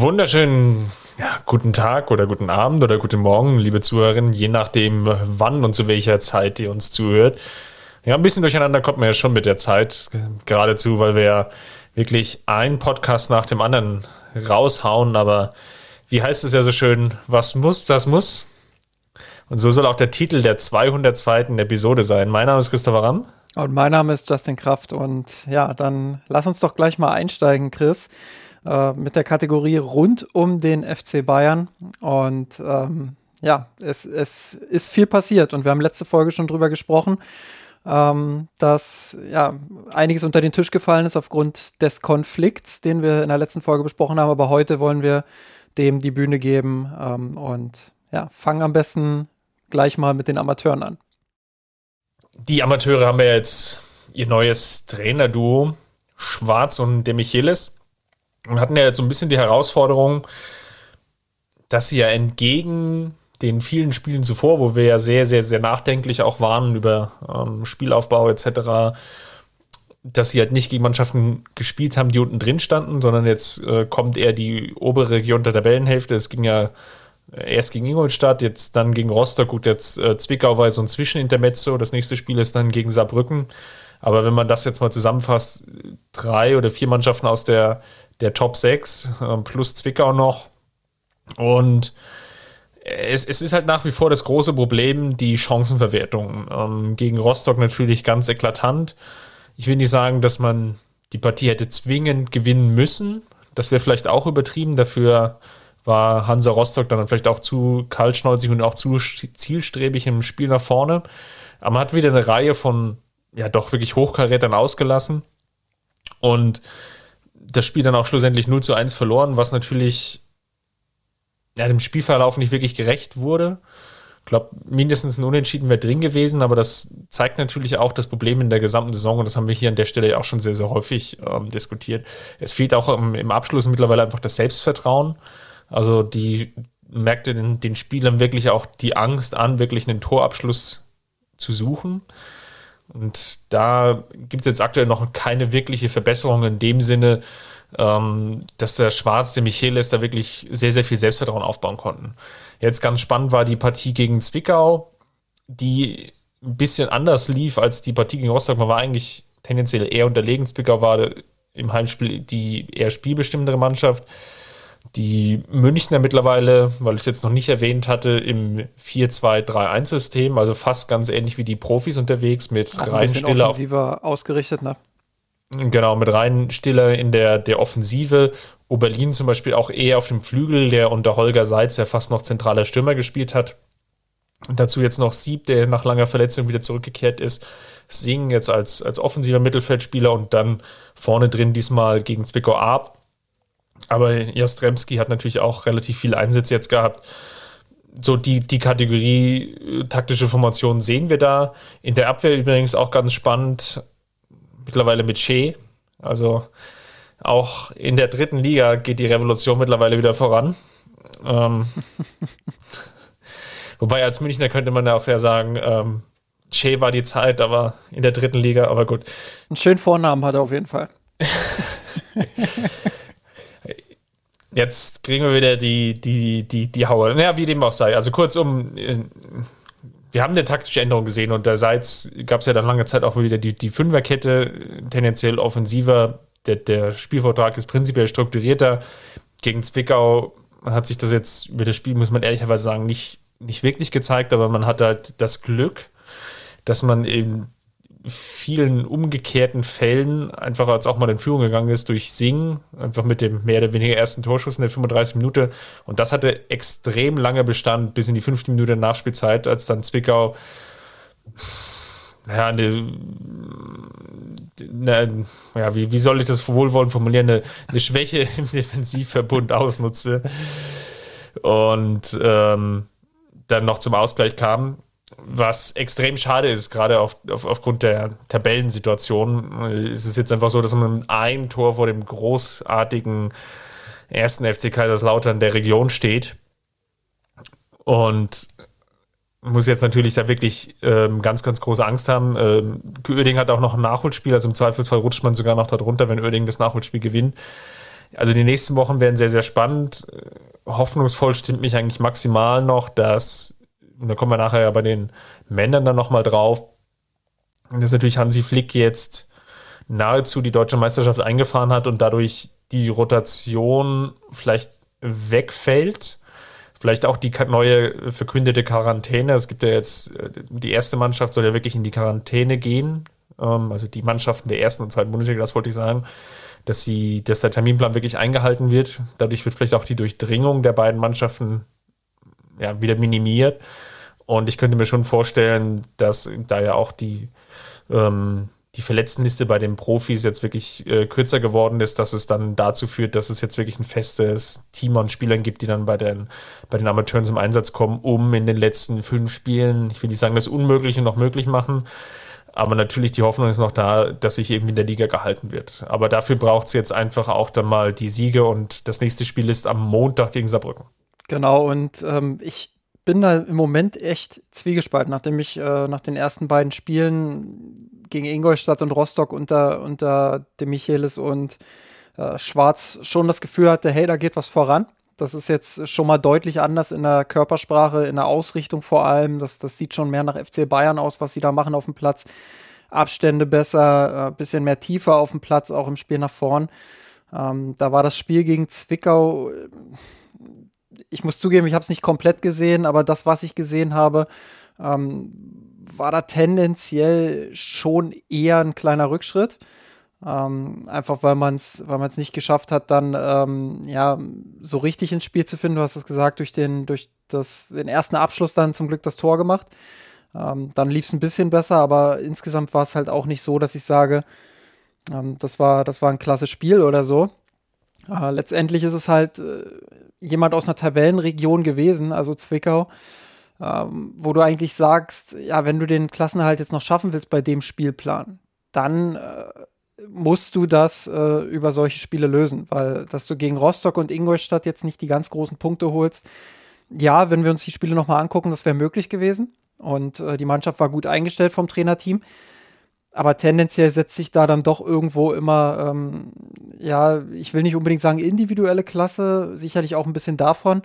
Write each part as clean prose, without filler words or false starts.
Wunderschönen guten Tag oder guten Abend oder guten Morgen, liebe Zuhörerinnen, je nachdem wann und zu welcher Zeit ihr uns zuhört. Ja, ein bisschen durcheinander kommt man ja schon mit der Zeit geradezu, weil wir ja wirklich einen Podcast nach dem anderen raushauen. Aber wie heißt es ja so schön, was muss, das muss? Und so soll auch der Titel der 202. Episode sein. Mein Name ist Christopher Ramm. Und mein Name ist Justin Kraft. Und ja, dann lass uns doch gleich mal einsteigen, Chris, mit der Kategorie rund um den FC Bayern. Und es ist viel passiert und wir haben letzte Folge schon drüber gesprochen, dass einiges unter den Tisch gefallen ist aufgrund des Konflikts, den wir in der letzten Folge besprochen haben, aber heute wollen wir dem die Bühne geben fangen am besten gleich mal mit den Amateuren an. Die Amateure haben ja jetzt ihr neues Trainerduo, Schwarz und Demichelis. Und hatten ja jetzt so ein bisschen die Herausforderung, dass sie ja entgegen den vielen Spielen zuvor, wo wir ja sehr, sehr, sehr nachdenklich auch waren über Spielaufbau etc., dass sie halt nicht gegen Mannschaften gespielt haben, die unten drin standen, sondern jetzt kommt eher die obere Region der Tabellenhälfte. Es ging ja erst gegen Ingolstadt, jetzt dann gegen Rostock, gut, jetzt Zwickau war so ein Zwischenintermezzo. Das nächste Spiel ist dann gegen Saarbrücken. Aber wenn man das jetzt mal zusammenfasst, 3 oder 4 Mannschaften aus der Top 6 plus Zwickau noch. Und es ist halt nach wie vor das große Problem, die Chancenverwertung. Gegen Rostock natürlich ganz eklatant. Ich will nicht sagen, dass man die Partie hätte zwingend gewinnen müssen. Das wäre vielleicht auch übertrieben. Dafür war Hansa Rostock dann vielleicht auch zu kaltschnäuzig und auch zu zielstrebig im Spiel nach vorne. Aber man hat wieder eine Reihe von doch wirklich Hochkarätern ausgelassen. Und das Spiel dann auch schlussendlich 0:1 verloren, was natürlich dem Spielverlauf nicht wirklich gerecht wurde. Ich glaube, mindestens ein Unentschieden wäre drin gewesen, aber das zeigt natürlich auch das Problem in der gesamten Saison und das haben wir hier an der Stelle ja auch schon sehr, sehr häufig diskutiert. Es fehlt auch im Abschluss mittlerweile einfach das Selbstvertrauen. Also die merkte den Spielern wirklich auch die Angst an, wirklich einen Torabschluss zu suchen. Und da gibt es jetzt aktuell noch keine wirkliche Verbesserung in dem Sinne, dass der Schwarz, der Michelis, da wirklich sehr, sehr viel Selbstvertrauen aufbauen konnten. Jetzt ganz spannend war die Partie gegen Zwickau, die ein bisschen anders lief als die Partie gegen Rostock. Man war eigentlich tendenziell eher unterlegen. Zwickau war im Heimspiel die eher spielbestimmendere Mannschaft. Die Münchner mittlerweile, weil ich es jetzt noch nicht erwähnt hatte, im 4-2-3-1-System, also fast ganz ähnlich wie die Profis unterwegs mit Reinstiller. Offensiver ausgerichtet, ne? Genau, mit Reinstiller in der Offensive. Oberlin zum Beispiel auch eher auf dem Flügel, der unter Holger Seitz ja fast noch zentraler Stürmer gespielt hat. Und dazu jetzt noch Sieb, der nach langer Verletzung wieder zurückgekehrt ist. Singen jetzt als offensiver Mittelfeldspieler und dann vorne drin diesmal gegen Zwickau ab. Aber Jastremski hat natürlich auch relativ viele Einsätze jetzt gehabt. So die Kategorie taktische Formation sehen wir da. In der Abwehr übrigens auch ganz spannend. Mittlerweile mit Shea. Also auch in der 3. Liga geht die Revolution mittlerweile wieder voran. Wobei als Münchner könnte man ja auch sehr sagen, Shea war die Zeit, aber in der 3. Liga, aber gut. Einen schönen Vornamen hat er auf jeden Fall. Jetzt kriegen wir wieder die Haue. Naja, wie dem auch sei. Also kurzum, wir haben eine taktische Änderung gesehen und derseits gab es ja dann lange Zeit auch wieder die Fünferkette, tendenziell offensiver. Der Spielvortrag ist prinzipiell strukturierter. Gegen Zwickau hat sich das jetzt über das Spiel, muss man ehrlicherweise sagen, nicht wirklich gezeigt, aber man hat halt das Glück, dass man eben vielen umgekehrten Fällen einfach als auch mal in Führung gegangen ist durch Singen, einfach mit dem mehr oder weniger ersten Torschuss in der 35. Minute. Und das hatte extrem lange Bestand bis in die 5. Minute Nachspielzeit, als dann Zwickau naja, wie soll ich das wohlwollend formulieren, eine Schwäche im Defensivverbund ausnutzte und dann noch zum Ausgleich kam, was extrem schade ist, gerade aufgrund der Tabellensituation. Ist es jetzt einfach so, dass man mit einem Tor vor dem großartigen ersten FC Kaiserslautern der Region steht und muss jetzt natürlich da wirklich ganz, ganz große Angst haben. Uerdingen hat auch noch ein Nachholspiel, also im Zweifelsfall rutscht man sogar noch darunter, wenn Uerdingen das Nachholspiel gewinnt. Also die nächsten Wochen werden sehr, sehr spannend. Hoffnungsvoll stimmt mich eigentlich maximal noch, dass, und da kommen wir nachher ja bei den Männern dann nochmal drauf, dass natürlich Hansi Flick jetzt nahezu die deutsche Meisterschaft eingefahren hat und dadurch die Rotation vielleicht wegfällt. Vielleicht auch die neue verkündete Quarantäne. Es gibt ja jetzt, die erste Mannschaft soll ja wirklich in die Quarantäne gehen. Also die Mannschaften der ersten und zweiten Bundesliga, das wollte ich sagen, dass der Terminplan wirklich eingehalten wird. Dadurch wird vielleicht auch die Durchdringung der beiden Mannschaften ja wieder minimiert. Und ich könnte mir schon vorstellen, dass da ja auch die Verletztenliste bei den Profis jetzt wirklich kürzer geworden ist, dass es dann dazu führt, dass es jetzt wirklich ein festes Team an Spielern gibt, die dann bei den Amateuren zum Einsatz kommen, um in den letzten 5 Spielen, ich will nicht sagen, das Unmögliche noch möglich machen, aber natürlich die Hoffnung ist noch da, dass sich eben in der Liga gehalten wird. Aber dafür braucht es jetzt einfach auch dann mal die Siege und das nächste Spiel ist am Montag gegen Saarbrücken. Genau, und ich bin da im Moment echt zwiegespalten, nachdem ich nach den ersten beiden Spielen gegen Ingolstadt und Rostock unter Demichelis und Schwarz schon das Gefühl hatte, hey, da geht was voran. Das ist jetzt schon mal deutlich anders in der Körpersprache, in der Ausrichtung vor allem. Das sieht schon mehr nach FC Bayern aus, was sie da machen auf dem Platz. Abstände besser, bisschen mehr Tiefe auf dem Platz, auch im Spiel nach vorn. Da war das Spiel gegen Zwickau, ich muss zugeben, ich habe es nicht komplett gesehen, aber das, was ich gesehen habe, war da tendenziell schon eher ein kleiner Rückschritt. Einfach weil man es nicht geschafft hat, dann so richtig ins Spiel zu finden. Du hast es gesagt, durch den ersten Abschluss dann zum Glück das Tor gemacht. Dann lief es ein bisschen besser, aber insgesamt war es halt auch nicht so, dass ich sage, das war ein klasse Spiel oder so. Letztendlich ist es halt jemand aus einer Tabellenregion gewesen, also Zwickau, wo du eigentlich sagst, ja, wenn du den Klassenerhalt jetzt noch schaffen willst bei dem Spielplan, dann musst du das über solche Spiele lösen, weil dass du gegen Rostock und Ingolstadt jetzt nicht die ganz großen Punkte holst, ja, wenn wir uns die Spiele nochmal angucken, das wäre möglich gewesen und die Mannschaft war gut eingestellt vom Trainerteam, aber tendenziell setzt sich da dann doch irgendwo immer, ich will nicht unbedingt sagen individuelle Klasse, sicherlich auch ein bisschen davon,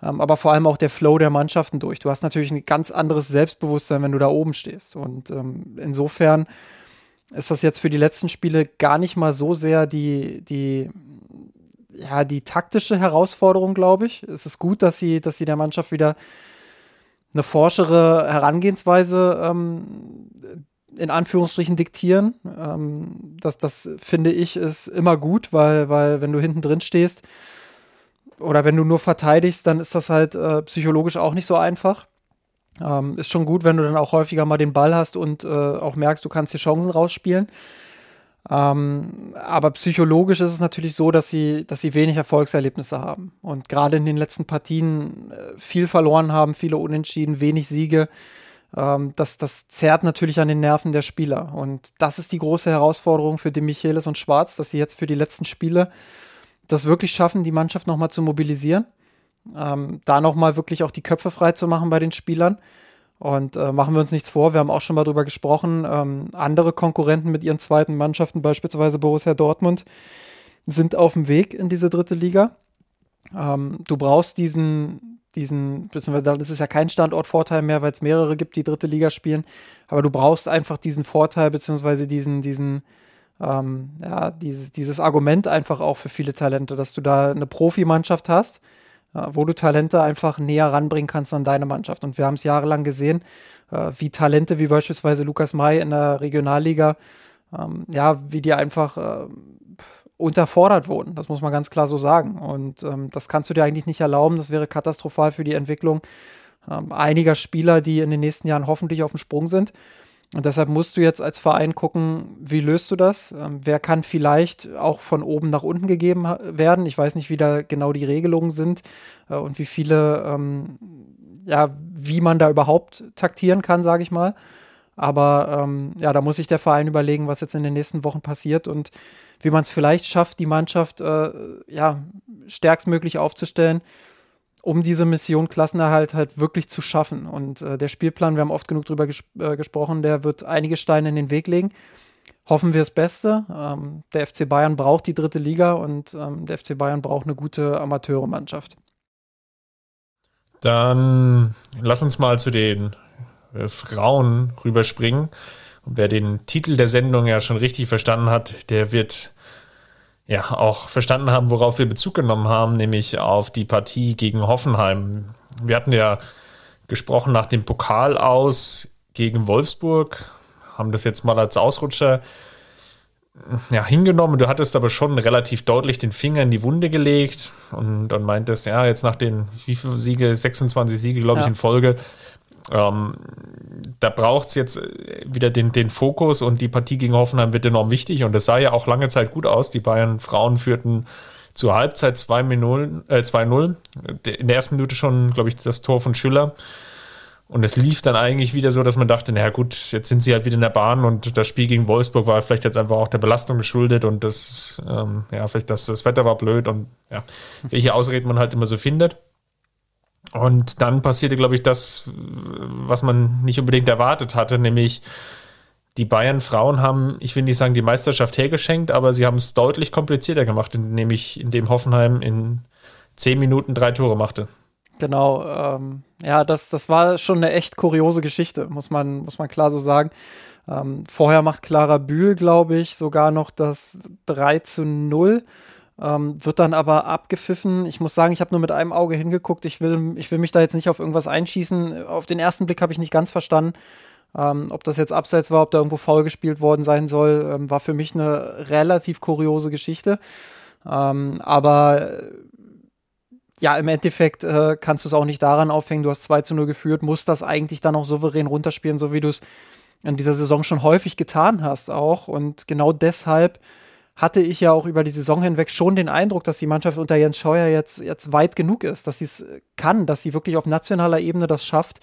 aber vor allem auch der Flow der Mannschaften durch. Du hast natürlich ein ganz anderes Selbstbewusstsein, wenn du da oben stehst. Und insofern ist das jetzt für die letzten Spiele gar nicht mal so sehr die taktische Herausforderung, glaube ich. Es ist gut, dass sie der Mannschaft wieder eine forschere Herangehensweise in Anführungsstrichen diktieren. Das finde ich ist immer gut, weil wenn du hinten drin stehst, oder wenn du nur verteidigst, dann ist das halt psychologisch auch nicht so einfach. Ist schon gut, wenn du dann auch häufiger mal den Ball hast und auch merkst, du kannst die Chancen rausspielen. Aber psychologisch ist es natürlich so, dass sie wenig Erfolgserlebnisse haben. Und gerade in den letzten Partien viel verloren haben, viele Unentschieden, wenig Siege. Das zerrt natürlich an den Nerven der Spieler. Und das ist die große Herausforderung für Demichelis und Schwarz, dass sie jetzt für die letzten Spiele das wirklich schaffen, die Mannschaft nochmal zu mobilisieren, da nochmal wirklich auch die Köpfe frei zu machen bei den Spielern. Und machen wir uns nichts vor, wir haben auch schon mal drüber gesprochen, andere Konkurrenten mit ihren zweiten Mannschaften, beispielsweise Borussia Dortmund, sind auf dem Weg in diese dritte Liga. Du brauchst beziehungsweise das ist ja kein Standortvorteil mehr, weil es mehrere gibt, die dritte Liga spielen, aber du brauchst einfach diesen Vorteil, beziehungsweise dieses Argument einfach auch für viele Talente, dass du da eine Profimannschaft hast, wo du Talente einfach näher ranbringen kannst an deine Mannschaft. Und wir haben es jahrelang gesehen, wie Talente wie beispielsweise Lukas May in der Regionalliga, wie die einfach unterfordert wurden. Das muss man ganz klar so sagen. Und das kannst du dir eigentlich nicht erlauben. Das wäre katastrophal für die Entwicklung einiger Spieler, die in den nächsten Jahren hoffentlich auf dem Sprung sind. Und deshalb musst du jetzt als Verein gucken, wie löst du das? Wer kann vielleicht auch von oben nach unten gegeben werden? Ich weiß nicht, wie da genau die Regelungen sind und wie viele, wie man da überhaupt taktieren kann, sage ich mal. Aber da muss sich der Verein überlegen, was jetzt in den nächsten Wochen passiert und wie man es vielleicht schafft, die Mannschaft stärkstmöglich aufzustellen, um diese Mission Klassenerhalt halt wirklich zu schaffen. Und der Spielplan, wir haben oft genug drüber gesprochen, der wird einige Steine in den Weg legen. Hoffen wir das Beste. Der FC Bayern braucht die dritte Liga und der FC Bayern braucht eine gute Amateurmannschaft. Dann lass uns mal zu den Frauen rüberspringen. Und wer den Titel der Sendung ja schon richtig verstanden hat, der wird ja auch verstanden haben, worauf wir Bezug genommen haben, nämlich auf die Partie gegen Hoffenheim. Wir hatten ja gesprochen nach dem Pokal aus gegen Wolfsburg, haben das jetzt mal als Ausrutscher hingenommen. Du hattest aber schon relativ deutlich den Finger in die Wunde gelegt und dann meintest, jetzt nach den, wie viele Siege, 26 Siege, glaube ich, in Folge, da braucht es jetzt wieder den Fokus und die Partie gegen Hoffenheim wird enorm wichtig und das sah ja auch lange Zeit gut aus. Die Bayern Frauen führten zur Halbzeit 2-0, in der ersten Minute schon, glaube ich, das Tor von Schüller und es lief dann eigentlich wieder so, dass man dachte, naja gut, jetzt sind sie halt wieder in der Bahn und das Spiel gegen Wolfsburg war vielleicht jetzt einfach auch der Belastung geschuldet und das, vielleicht das Wetter war blöd und ja, welche Ausreden man halt immer so findet. Und dann passierte, glaube ich, das, was man nicht unbedingt erwartet hatte, nämlich die Bayern-Frauen haben, ich will nicht sagen, die Meisterschaft hergeschenkt, aber sie haben es deutlich komplizierter gemacht, nämlich indem Hoffenheim in 10 Minuten 3 Tore machte. Genau, das war schon eine echt kuriose Geschichte, muss man klar so sagen. Vorher macht Clara Bühl, glaube ich, sogar noch das 3-0. Wird dann aber abgepfiffen. Ich muss sagen, ich habe nur mit einem Auge hingeguckt. Ich will mich da jetzt nicht auf irgendwas einschießen. Auf den ersten Blick habe ich nicht ganz verstanden, ob das jetzt abseits war, ob da irgendwo faul gespielt worden sein soll. War für mich eine relativ kuriose Geschichte. Im Endeffekt kannst du es auch nicht daran aufhängen. Du hast 2-0 geführt, musst das eigentlich dann auch souverän runterspielen, so wie du es in dieser Saison schon häufig getan hast auch. Und genau deshalb hatte ich ja auch über die Saison hinweg schon den Eindruck, dass die Mannschaft unter Jens Scheuer jetzt weit genug ist, dass sie es kann, dass sie wirklich auf nationaler Ebene das schafft,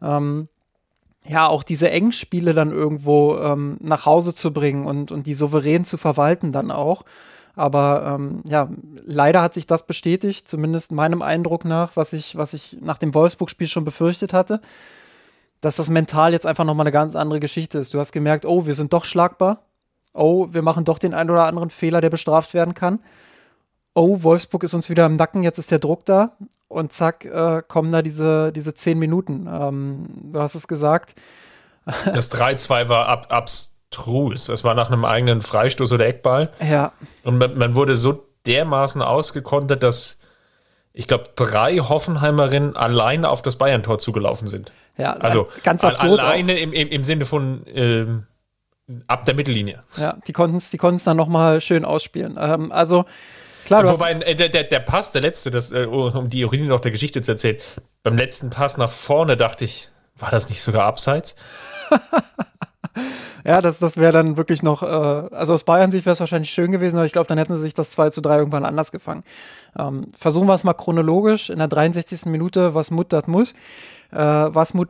auch diese engen Spiele dann irgendwo nach Hause zu bringen und die souverän zu verwalten dann auch. Aber leider hat sich das bestätigt, zumindest meinem Eindruck nach, was ich nach dem Wolfsburg-Spiel schon befürchtet hatte, dass das mental jetzt einfach nochmal eine ganz andere Geschichte ist. Du hast gemerkt, oh, wir sind doch schlagbar. Oh, wir machen doch den einen oder anderen Fehler, der bestraft werden kann. Oh, Wolfsburg ist uns wieder im Nacken, jetzt ist der Druck da. Und zack, kommen da diese 10 Minuten. Du hast es gesagt. Das 3-2 war abstrus. Das war nach einem eigenen Freistoß oder Eckball. Ja. Und man wurde so dermaßen ausgekontert, dass ich glaube, 3 Hoffenheimerinnen alleine auf das Bayern-Tor zugelaufen sind. Ja, also ganz absurd. Alleine im Sinne von ab der Mittellinie. Ja, die konnten es dann nochmal schön ausspielen. Klar, wobei der Pass, der letzte, um die Ironie noch der Geschichte zu erzählen, beim letzten Pass nach vorne dachte ich, war das nicht sogar abseits? Ja, das wäre dann wirklich noch, aus Bayern-Sicht wäre es wahrscheinlich schön gewesen, aber ich glaube, dann hätten sie sich das 2-3 irgendwann anders gefangen. Versuchen wir es mal chronologisch. In der 63. Minute, Waßmuth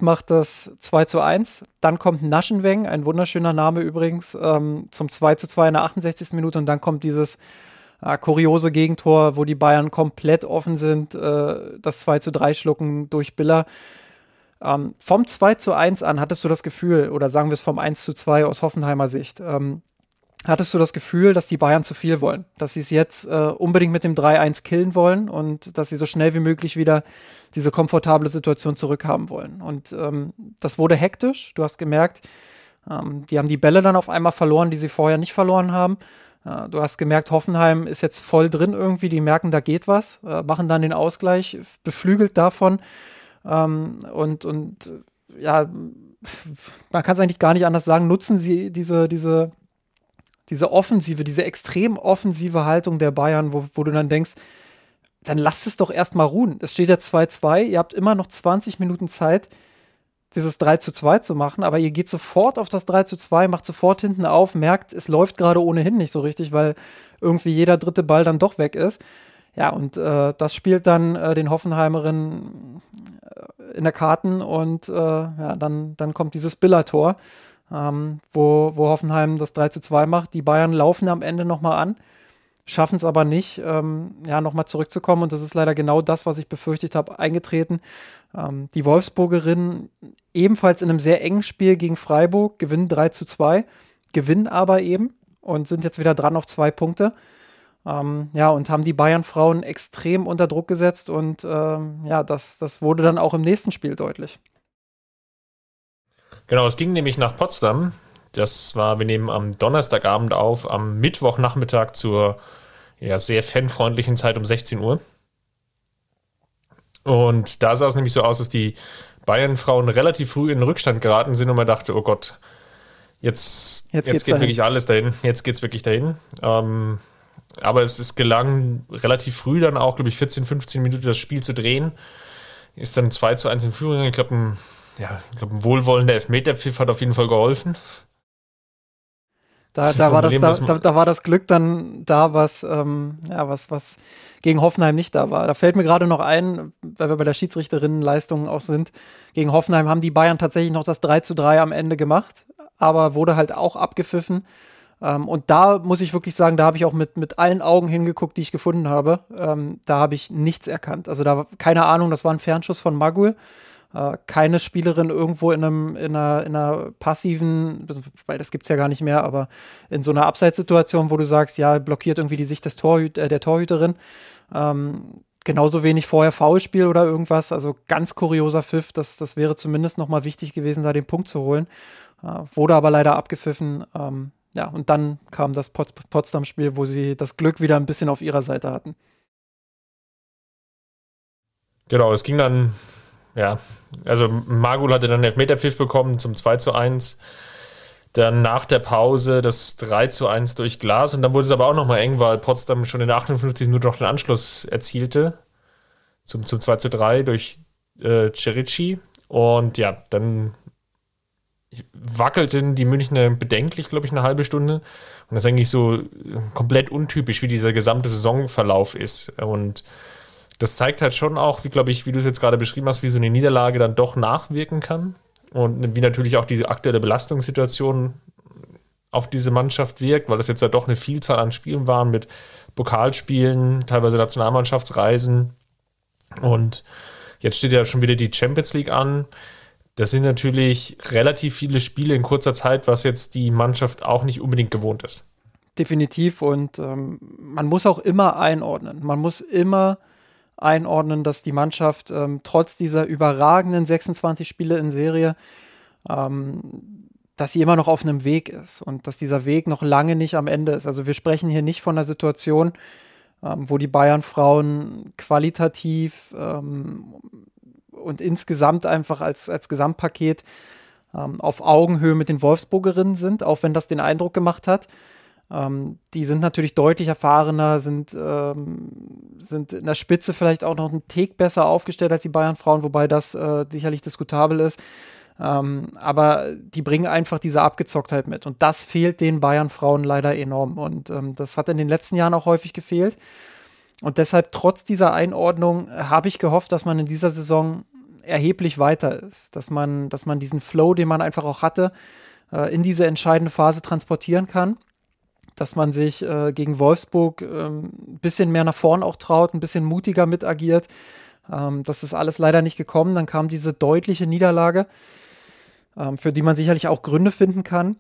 macht das 2-1. Dann kommt Naschenweng, ein wunderschöner Name übrigens, zum 2-2 in der 68. Minute und dann kommt dieses kuriose Gegentor, wo die Bayern komplett offen sind, das 2-3 schlucken durch Biller. Vom 2-1 an hattest du das Gefühl, oder sagen wir es vom 1-2 aus Hoffenheimer Sicht, hattest du das Gefühl, dass die Bayern zu viel wollen, dass sie es jetzt unbedingt mit dem 3-1 killen wollen und dass sie so schnell wie möglich wieder diese komfortable Situation zurückhaben wollen. Und das wurde hektisch, du hast gemerkt, die haben die Bälle dann auf einmal verloren, die sie vorher nicht verloren haben. Du hast gemerkt, Hoffenheim ist jetzt voll drin irgendwie, die merken, da geht was, machen dann den Ausgleich, beflügelt davon. Man kann es eigentlich gar nicht anders sagen, nutzen sie diese offensive, diese extrem offensive Haltung der Bayern, wo du dann denkst, dann lasst es doch erstmal ruhen. Es steht ja 2-2, ihr habt immer noch 20 Minuten Zeit, dieses 3:2 zu machen, aber ihr geht sofort auf das 3:2, macht sofort hinten auf, merkt, es läuft gerade ohnehin nicht so richtig, weil irgendwie jeder dritte Ball dann doch weg ist. Ja, und das spielt dann den Hoffenheimerinnen in der Karten und ja, dann kommt dieses Biller-Tor, wo Hoffenheim das 3:2 macht. Die Bayern laufen am Ende nochmal an, schaffen es aber nicht, ja, nochmal zurückzukommen. Und das ist leider genau das, was ich befürchtet habe, eingetreten. Die Wolfsburgerinnen ebenfalls in einem sehr engen Spiel gegen Freiburg gewinnen 3:2, gewinnen aber eben und sind jetzt wieder dran auf 2 Punkte. Ja, und haben die Bayern-Frauen extrem unter Druck gesetzt und ja, das wurde dann auch im nächsten Spiel deutlich. Genau, es ging nämlich nach Potsdam. Das war, wir nehmen am Donnerstagabend auf, am Mittwochnachmittag zur ja, sehr fanfreundlichen Zeit um 16 Uhr. Und da sah es nämlich so aus, dass die Bayern-Frauen relativ früh in den Rückstand geraten sind und man dachte, oh Gott, jetzt geht wirklich alles dahin. Jetzt geht's wirklich dahin. Aber es gelang relativ früh dann auch, glaube ich, 14, 15 Minuten das Spiel zu drehen. Ist dann 2:1 in Führung. Ich glaube, ein wohlwollender Elfmeterpfiff hat auf jeden Fall geholfen. Da war das Glück dann da, was gegen Hoffenheim nicht da war. Da fällt mir gerade noch ein, weil wir bei der Schiedsrichterinnenleistung auch sind, gegen Hoffenheim haben die Bayern tatsächlich noch das 3:3 am Ende gemacht, aber wurde halt auch abgepfiffen. Und da muss ich wirklich sagen, da habe ich auch mit allen Augen hingeguckt, die ich gefunden habe. Da habe ich nichts erkannt. Also da, keine Ahnung, das war ein Fernschuss von Margull. Keine Spielerin irgendwo in einer passiven, weil das gibt es ja gar nicht mehr, aber in so einer Abseitssituation, wo du sagst, ja, blockiert irgendwie die Sicht des der Torhüterin. Genauso wenig vorher Foulspiel oder irgendwas. Also ganz kurioser Pfiff. Das wäre zumindest nochmal wichtig gewesen, da den Punkt zu holen. Wurde aber leider abgepfiffen. Ja, und dann kam das Potsdam-Spiel, wo sie das Glück wieder ein bisschen auf ihrer Seite hatten. Genau, es ging dann, ja, also Margull hatte dann Elfmeterpfiff bekommen zum 2:1. Dann nach der Pause das 3:1 durch Glas. Und dann wurde es aber auch nochmal eng, weil Potsdam schon in der 58. Minute noch den Anschluss erzielte. Zum 2:3 durch Cerici. Und ja, dann wackelten die Münchner bedenklich, glaube ich, eine halbe Stunde. Und das ist eigentlich so komplett untypisch, wie dieser gesamte Saisonverlauf ist. Und das zeigt halt schon auch, wie, glaube ich, wie du es jetzt gerade beschrieben hast, wie so eine Niederlage dann doch nachwirken kann. Und wie natürlich auch diese aktuelle Belastungssituation auf diese Mannschaft wirkt, weil das jetzt ja halt doch eine Vielzahl an Spielen waren mit Pokalspielen, teilweise Nationalmannschaftsreisen. Und jetzt steht ja schon wieder die Champions League an. Das sind natürlich relativ viele Spiele in kurzer Zeit, was jetzt die Mannschaft auch nicht unbedingt gewohnt ist. Definitiv, und man muss auch immer einordnen. Man muss immer einordnen, dass die Mannschaft trotz dieser überragenden 26 Spiele in Serie, dass sie immer noch auf einem Weg ist und dass dieser Weg noch lange nicht am Ende ist. Also wir sprechen hier nicht von einer Situation, wo die Bayern-Frauen qualitativ und insgesamt einfach als Gesamtpaket auf Augenhöhe mit den Wolfsburgerinnen sind, auch wenn das den Eindruck gemacht hat. Die sind natürlich deutlich erfahrener, sind in der Spitze vielleicht auch noch einen Tick besser aufgestellt als die Bayern-Frauen, wobei das sicherlich diskutabel ist. Aber die bringen einfach diese Abgezocktheit mit. Und das fehlt den Bayern-Frauen leider enorm. Und das hat in den letzten Jahren auch häufig gefehlt. Und deshalb, trotz dieser Einordnung, habe ich gehofft, dass man in dieser Saison erheblich weiter ist. Dass man diesen Flow, den man einfach auch hatte, in diese entscheidende Phase transportieren kann. Dass man sich gegen Wolfsburg ein bisschen mehr nach vorn auch traut, ein bisschen mutiger mit agiert. Das ist alles leider nicht gekommen. Dann kam diese deutliche Niederlage, für die man sicherlich auch Gründe finden kann.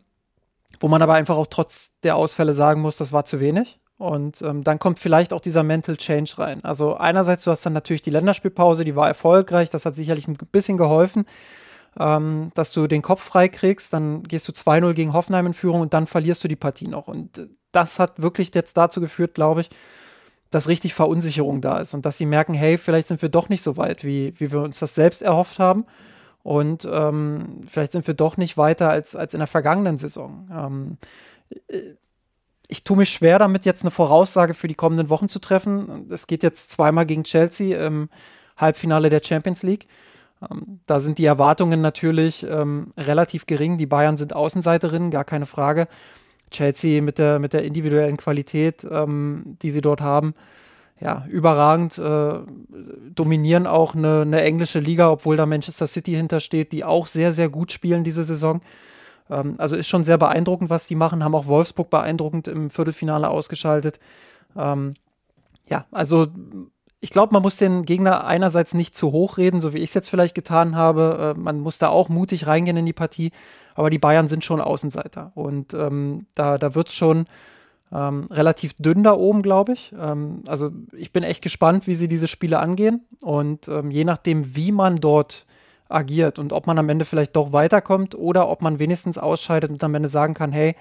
Wo man aber einfach auch trotz der Ausfälle sagen muss, das war zu wenig. Und dann kommt vielleicht auch dieser Mental Change rein. Also einerseits, du hast dann natürlich die Länderspielpause, die war erfolgreich, das hat sicherlich ein bisschen geholfen, dass du den Kopf frei kriegst, dann gehst du 2:0 gegen Hoffenheim in Führung und dann verlierst du die Partie noch. Und das hat wirklich jetzt dazu geführt, glaube ich, dass richtig Verunsicherung da ist und dass sie merken, hey, vielleicht sind wir doch nicht so weit, wie wir uns das selbst erhofft haben. Und vielleicht sind wir doch nicht weiter als in der vergangenen Saison. Ich tue mich schwer damit, jetzt eine Voraussage für die kommenden Wochen zu treffen. Es geht jetzt zweimal gegen Chelsea im Halbfinale der Champions League. Da sind die Erwartungen natürlich relativ gering. Die Bayern sind Außenseiterinnen, gar keine Frage. Chelsea mit der individuellen Qualität, die sie dort haben, ja, überragend, dominieren auch eine englische Liga, obwohl da Manchester City hintersteht, die auch sehr, sehr gut spielen diese Saison. Also ist schon sehr beeindruckend, was die machen, haben auch Wolfsburg beeindruckend im Viertelfinale ausgeschaltet. Ja, also ich glaube, man muss den Gegner einerseits nicht zu hoch reden, so wie ich es jetzt vielleicht getan habe. Man muss da auch mutig reingehen in die Partie, aber die Bayern sind schon Außenseiter und da wird es schon relativ dünn da oben, glaube ich. Also ich bin echt gespannt, wie sie diese Spiele angehen und je nachdem, wie man dort agiert und ob man am Ende vielleicht doch weiterkommt oder ob man wenigstens ausscheidet und am Ende sagen kann, hey,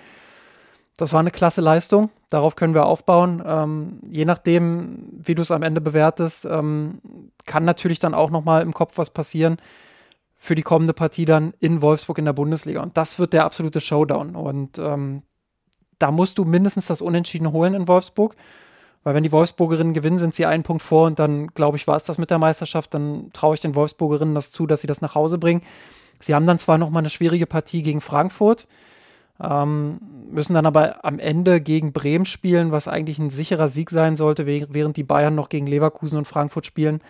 das war eine klasse Leistung, darauf können wir aufbauen. Je nachdem, wie du es am Ende bewertest, kann natürlich dann auch nochmal im Kopf was passieren für die kommende Partie dann in Wolfsburg in der Bundesliga. Und das wird der absolute Showdown. Und da musst du mindestens das Unentschieden holen in Wolfsburg, weil wenn die Wolfsburgerinnen gewinnen, sind sie einen Punkt vor und dann, glaube ich, war es das mit der Meisterschaft. Dann traue ich den Wolfsburgerinnen das zu, dass sie das nach Hause bringen. Sie haben dann zwar nochmal eine schwierige Partie gegen Frankfurt, müssen dann aber am Ende gegen Bremen spielen, was eigentlich ein sicherer Sieg sein sollte, während die Bayern noch gegen Leverkusen und Frankfurt spielen.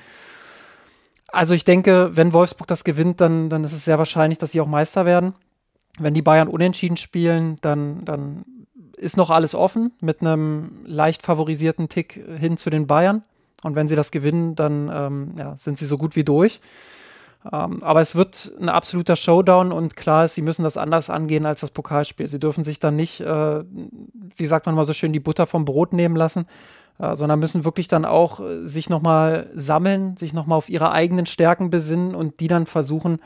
Also ich denke, wenn Wolfsburg das gewinnt, dann ist es sehr wahrscheinlich, dass sie auch Meister werden. Wenn die Bayern unentschieden spielen, dann ist noch alles offen, mit einem leicht favorisierten Tick hin zu den Bayern. Und wenn sie das gewinnen, dann sind sie so gut wie durch. Aber es wird ein absoluter Showdown und klar ist, sie müssen das anders angehen als das Pokalspiel. Sie dürfen sich dann nicht, wie sagt man mal so schön, die Butter vom Brot nehmen lassen, sondern müssen wirklich dann auch sich nochmal sammeln, sich nochmal auf ihre eigenen Stärken besinnen und die dann versuchen,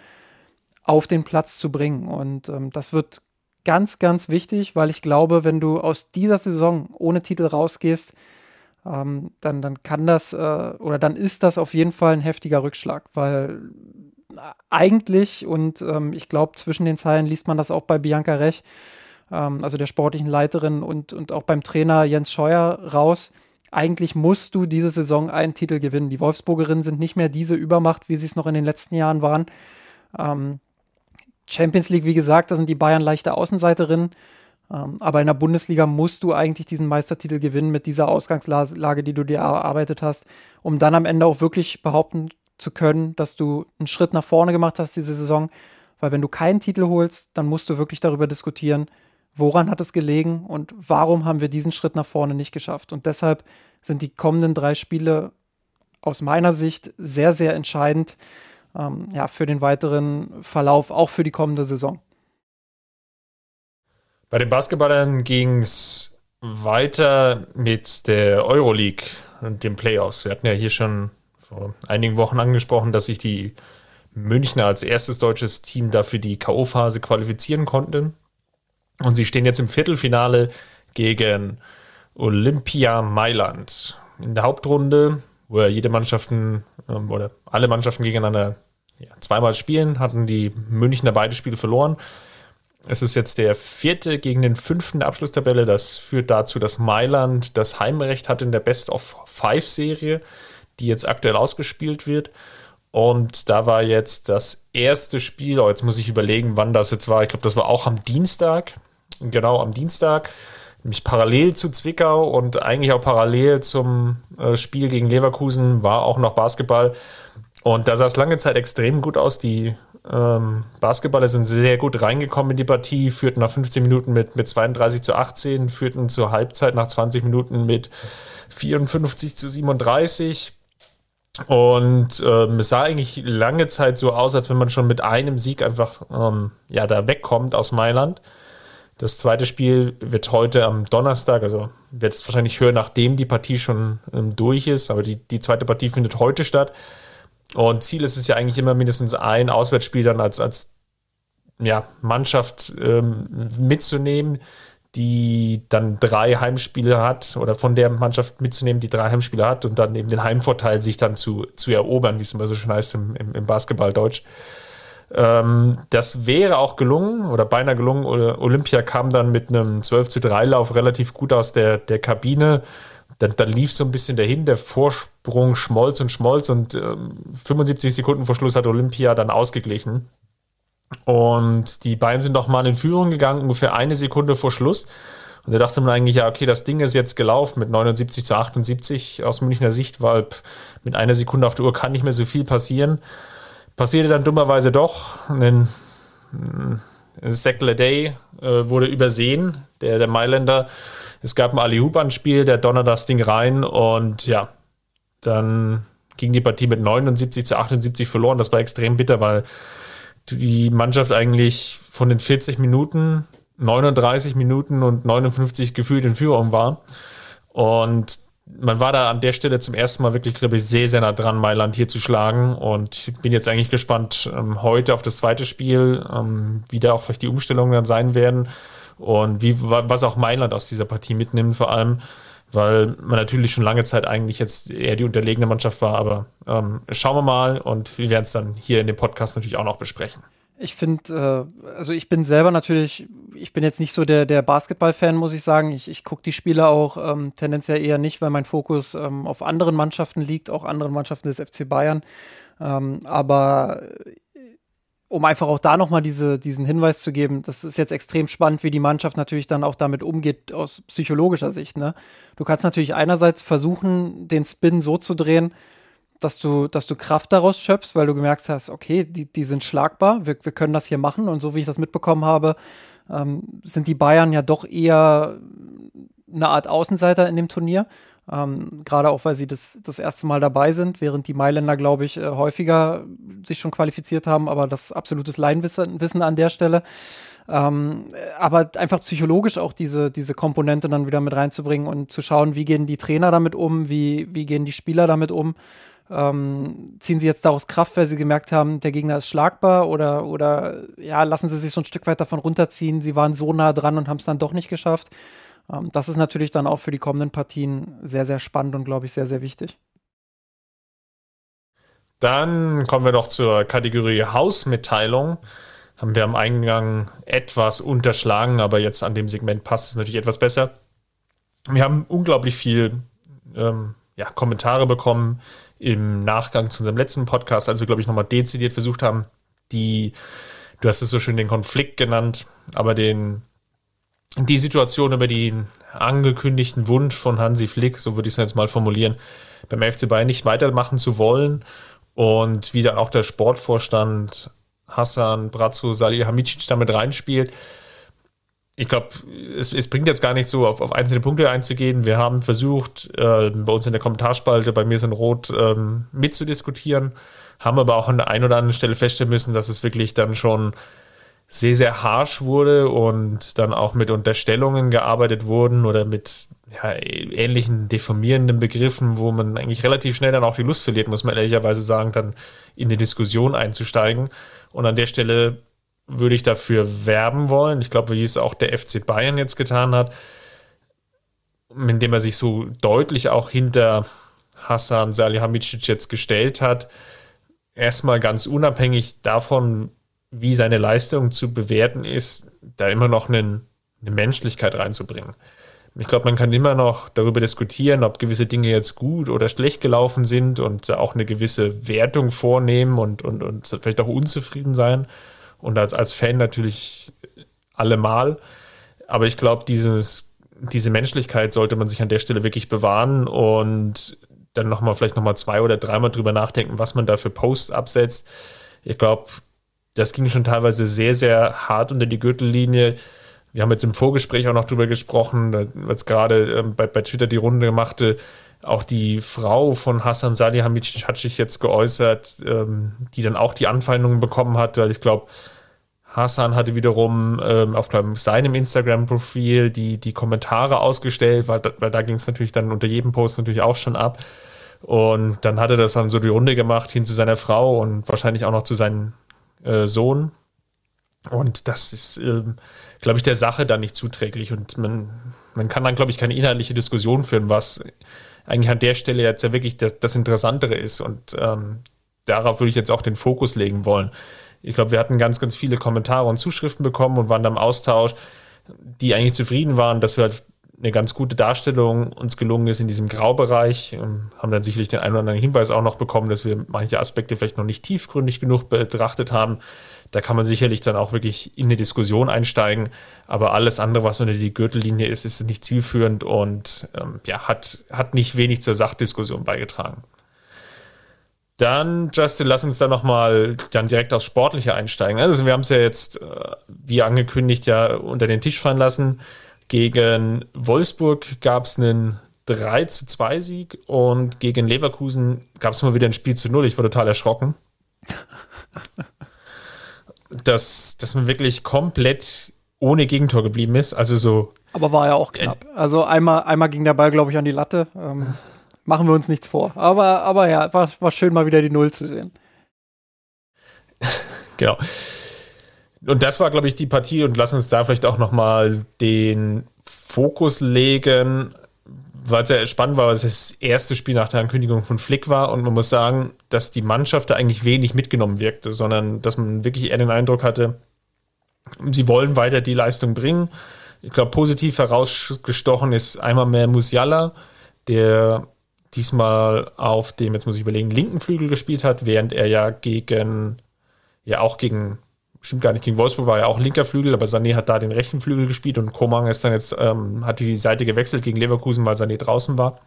auf den Platz zu bringen. Und das wird ganz, ganz wichtig, weil ich glaube, wenn du aus dieser Saison ohne Titel rausgehst, dann kann das oder dann ist das auf jeden Fall ein heftiger Rückschlag, weil eigentlich und ich glaube, zwischen den Zeilen liest man das auch bei Bianca Rech, also der sportlichen Leiterin und auch beim Trainer Jens Scheuer raus, eigentlich musst du diese Saison einen Titel gewinnen. Die Wolfsburgerinnen sind nicht mehr diese Übermacht, wie sie es noch in den letzten Jahren waren. Champions League, wie gesagt, da sind die Bayern leichte Außenseiterinnen, aber in der Bundesliga musst du eigentlich diesen Meistertitel gewinnen mit dieser Ausgangslage, die du dir erarbeitet hast, um dann am Ende auch wirklich behaupten zu können, dass du einen Schritt nach vorne gemacht hast diese Saison, weil wenn du keinen Titel holst, dann musst du wirklich darüber diskutieren, woran hat es gelegen und warum haben wir diesen Schritt nach vorne nicht geschafft. Und deshalb sind die kommenden 3 Spiele aus meiner Sicht sehr, sehr entscheidend, für den weiteren Verlauf, auch für die kommende Saison. Bei den Basketballern ging es weiter mit der Euroleague und den Playoffs. Wir hatten ja hier schon vor einigen Wochen angesprochen, dass sich die Münchner als erstes deutsches Team dafür die K.O.-Phase qualifizieren konnten. Und sie stehen jetzt im Viertelfinale gegen Olympia Mailand. In der Hauptrunde, wo ja alle Mannschaften gegeneinander zweimal spielen, hatten die Münchner beide Spiele verloren. Es ist jetzt der 4. gegen den 5. der Abschlusstabelle. Das führt dazu, dass Mailand das Heimrecht hat in der Best-of-5-Serie, die jetzt aktuell ausgespielt wird. Und da war jetzt das erste Spiel, jetzt muss ich überlegen, wann das jetzt war. Ich glaube, das war auch am Dienstag. Genau, am Dienstag. Nämlich parallel zu Zwickau und eigentlich auch parallel zum Spiel gegen Leverkusen war auch noch Basketball. Und da sah es lange Zeit extrem gut aus. Die Basketballer sind sehr gut reingekommen in die Partie, führten nach 15 Minuten mit 32-18, führten zur Halbzeit nach 20 Minuten mit 54-37. Und es sah eigentlich lange Zeit so aus, als wenn man schon mit einem Sieg einfach da wegkommt aus Mailand. Das zweite Spiel wird heute am Donnerstag, also wird es wahrscheinlich höher, nachdem die Partie schon durch ist, aber die zweite Partie findet heute statt. Und Ziel ist es ja eigentlich immer mindestens ein Auswärtsspiel dann als Mannschaft mitzunehmen, die dann 3 Heimspiele hat oder von der Mannschaft mitzunehmen, die 3 Heimspiele hat und dann eben den Heimvorteil sich dann zu erobern, wie es immer so schön heißt im Basketballdeutsch. Das wäre auch gelungen oder beinahe gelungen. Olympia kam dann mit einem 12-3 Lauf relativ gut aus der Kabine. Da lief so ein bisschen dahin, der Vorsprung schmolz und 75 Sekunden vor Schluss hat Olympia dann ausgeglichen. Und die Bayern sind nochmal in Führung gegangen, ungefähr eine Sekunde vor Schluss. Und da dachte man eigentlich, ja, okay, das Ding ist jetzt gelaufen mit 79-78 aus Münchner Sicht, weil mit einer Sekunde auf der Uhr kann nicht mehr so viel passieren. Passierte dann dummerweise doch. Ein Sekledey wurde übersehen, der Mailänder. Es gab ein Alley-Hoop-Anspiel, der donnert das Ding rein und ja, dann ging die Partie mit 79-78 verloren. Das war extrem bitter, weil die Mannschaft eigentlich von den 40 Minuten 39 Minuten und 59 gefühlt in Führung war. Und man war da an der Stelle zum ersten Mal wirklich, glaube ich, sehr, sehr nah dran, Mailand hier zu schlagen. Und ich bin jetzt eigentlich gespannt, heute auf das zweite Spiel, wie da auch vielleicht die Umstellungen dann sein werden und was auch Mailand aus dieser Partie mitnimmt vor allem, weil man natürlich schon lange Zeit eigentlich jetzt eher die unterlegene Mannschaft war. Aber schauen wir mal und wir werden es dann hier in dem Podcast natürlich auch noch besprechen. Ich finde, also ich bin jetzt nicht so der Basketball-Fan, muss ich sagen. Ich gucke die Spiele auch tendenziell eher nicht, weil mein Fokus auf anderen Mannschaften liegt, auch anderen Mannschaften des FC Bayern. Aber um einfach auch da nochmal diesen Hinweis zu geben, das ist jetzt extrem spannend, wie die Mannschaft natürlich dann auch damit umgeht aus psychologischer Sicht, ne? Du kannst natürlich einerseits versuchen, den Spin so zu drehen, dass du Kraft daraus schöpfst, weil du gemerkt hast, okay, die sind schlagbar, wir können das hier machen. Und so wie ich das mitbekommen habe, sind die Bayern ja doch eher eine Art Außenseiter in dem Turnier. Gerade auch, weil sie das erste Mal dabei sind, während die Mailänder, glaube ich, häufiger sich schon qualifiziert haben, aber das absolutes Laienwissen an der Stelle. Aber einfach psychologisch auch diese Komponente dann wieder mit reinzubringen und zu schauen, wie gehen die Trainer damit um, wie gehen die Spieler damit um. Ziehen sie jetzt daraus Kraft, weil sie gemerkt haben, der Gegner ist schlagbar oder ja, lassen sie sich so ein Stück weit davon runterziehen, sie waren so nah dran und haben es dann doch nicht geschafft. Das ist natürlich dann auch für die kommenden Partien sehr, sehr spannend und, glaube ich, sehr, sehr wichtig. Dann kommen wir noch zur Kategorie Hausmitteilung. Haben wir am Eingang etwas unterschlagen, aber jetzt an dem Segment passt es natürlich etwas besser. Wir haben unglaublich viel Kommentare bekommen im Nachgang zu unserem letzten Podcast, als wir, glaube ich, nochmal dezidiert versucht haben, du hast es so schön den Konflikt genannt, aber die Situation über den angekündigten Wunsch von Hansi Flick, so würde ich es jetzt mal formulieren, beim FC Bayern nicht weitermachen zu wollen und wie dann auch der Sportvorstand Hassan Salihamidzic damit reinspielt. Ich glaube, es bringt jetzt gar nicht so, auf einzelne Punkte einzugehen. Wir haben versucht, bei uns in der Kommentarspalte, bei mir sind rot, mitzudiskutieren, haben aber auch an der einen oder anderen Stelle feststellen müssen, dass es wirklich dann schon sehr, sehr harsch wurde und dann auch mit Unterstellungen gearbeitet wurden oder mit ähnlichen deformierenden Begriffen, wo man eigentlich relativ schnell dann auch die Lust verliert, muss man ehrlicherweise sagen, dann in die Diskussion einzusteigen. Und an der Stelle würde ich dafür werben wollen. Ich glaube, wie es auch der FC Bayern jetzt getan hat, indem er sich so deutlich auch hinter Hassan Salihamidzic jetzt gestellt hat, erstmal ganz unabhängig davon, wie seine Leistung zu bewerten ist, da immer noch eine Menschlichkeit reinzubringen. Ich glaube, man kann immer noch darüber diskutieren, ob gewisse Dinge jetzt gut oder schlecht gelaufen sind und auch eine gewisse Wertung vornehmen und vielleicht auch unzufrieden sein. Und als Fan natürlich allemal. Aber ich glaube, diese Menschlichkeit sollte man sich an der Stelle wirklich bewahren und dann vielleicht nochmal 2- oder 3-mal drüber nachdenken, was man da für Posts absetzt. Ich glaube, das ging schon teilweise sehr, sehr hart unter die Gürtellinie. Wir haben jetzt im Vorgespräch auch noch drüber gesprochen, da jetzt gerade bei Twitter die Runde gemachte, auch die Frau von Hassan Salihamidzic hat sich jetzt geäußert, die dann auch die Anfeindungen bekommen hat, weil ich glaube, Hassan hatte wiederum auf seinem Instagram-Profil die Kommentare ausgestellt, weil da ging es natürlich dann unter jedem Post natürlich auch schon ab. Und dann hat er das dann so die Runde gemacht hin zu seiner Frau und wahrscheinlich auch noch zu seinem Sohn. Und das ist, glaube ich, der Sache dann nicht zuträglich. Und man kann dann, glaube ich, keine inhaltliche Diskussion führen, was eigentlich an der Stelle jetzt ja wirklich das Interessantere ist. Und darauf würde ich jetzt auch den Fokus legen wollen. Ich glaube, wir hatten ganz, ganz viele Kommentare und Zuschriften bekommen und waren da im Austausch, die eigentlich zufrieden waren, dass wir halt eine ganz gute Darstellung uns gelungen ist in diesem Graubereich. Haben dann sicherlich den einen oder anderen Hinweis auch noch bekommen, dass wir manche Aspekte vielleicht noch nicht tiefgründig genug betrachtet haben. Da kann man sicherlich dann auch wirklich in eine Diskussion einsteigen. Aber alles andere, was unter die Gürtellinie ist, ist nicht zielführend und hat nicht wenig zur Sachdiskussion beigetragen. Dann, Justin, lass uns da nochmal dann direkt aufs Sportliche einsteigen. Also wir haben es ja jetzt, wie angekündigt, ja unter den Tisch fallen lassen. Gegen Wolfsburg gab es einen 3-2-Sieg und gegen Leverkusen gab es mal wieder ein Spiel zu 0. Ich war total erschrocken. Dass man wirklich komplett ohne Gegentor geblieben ist. Also so. Aber war ja auch knapp. Also einmal ging der Ball, glaube ich, an die Latte. Machen wir uns nichts vor. Aber ja, war schön, mal wieder die Null zu sehen. Genau. Und das war, glaube ich, die Partie. Und lass uns da vielleicht auch nochmal den Fokus legen, weil es ja spannend war, weil es das erste Spiel nach der Ankündigung von Flick war. Und man muss sagen, dass die Mannschaft da eigentlich wenig mitgenommen wirkte, sondern dass man wirklich eher den Eindruck hatte, sie wollen weiter die Leistung bringen. Ich glaube, positiv herausgestochen ist einmal mehr Musiala, der diesmal auf dem, jetzt muss ich überlegen, linken Flügel gespielt hat, während er gegen Wolfsburg war ja auch linker Flügel, aber Sané hat da den rechten Flügel gespielt und Komang ist dann jetzt, hat die Seite gewechselt gegen Leverkusen, weil Sané draußen war.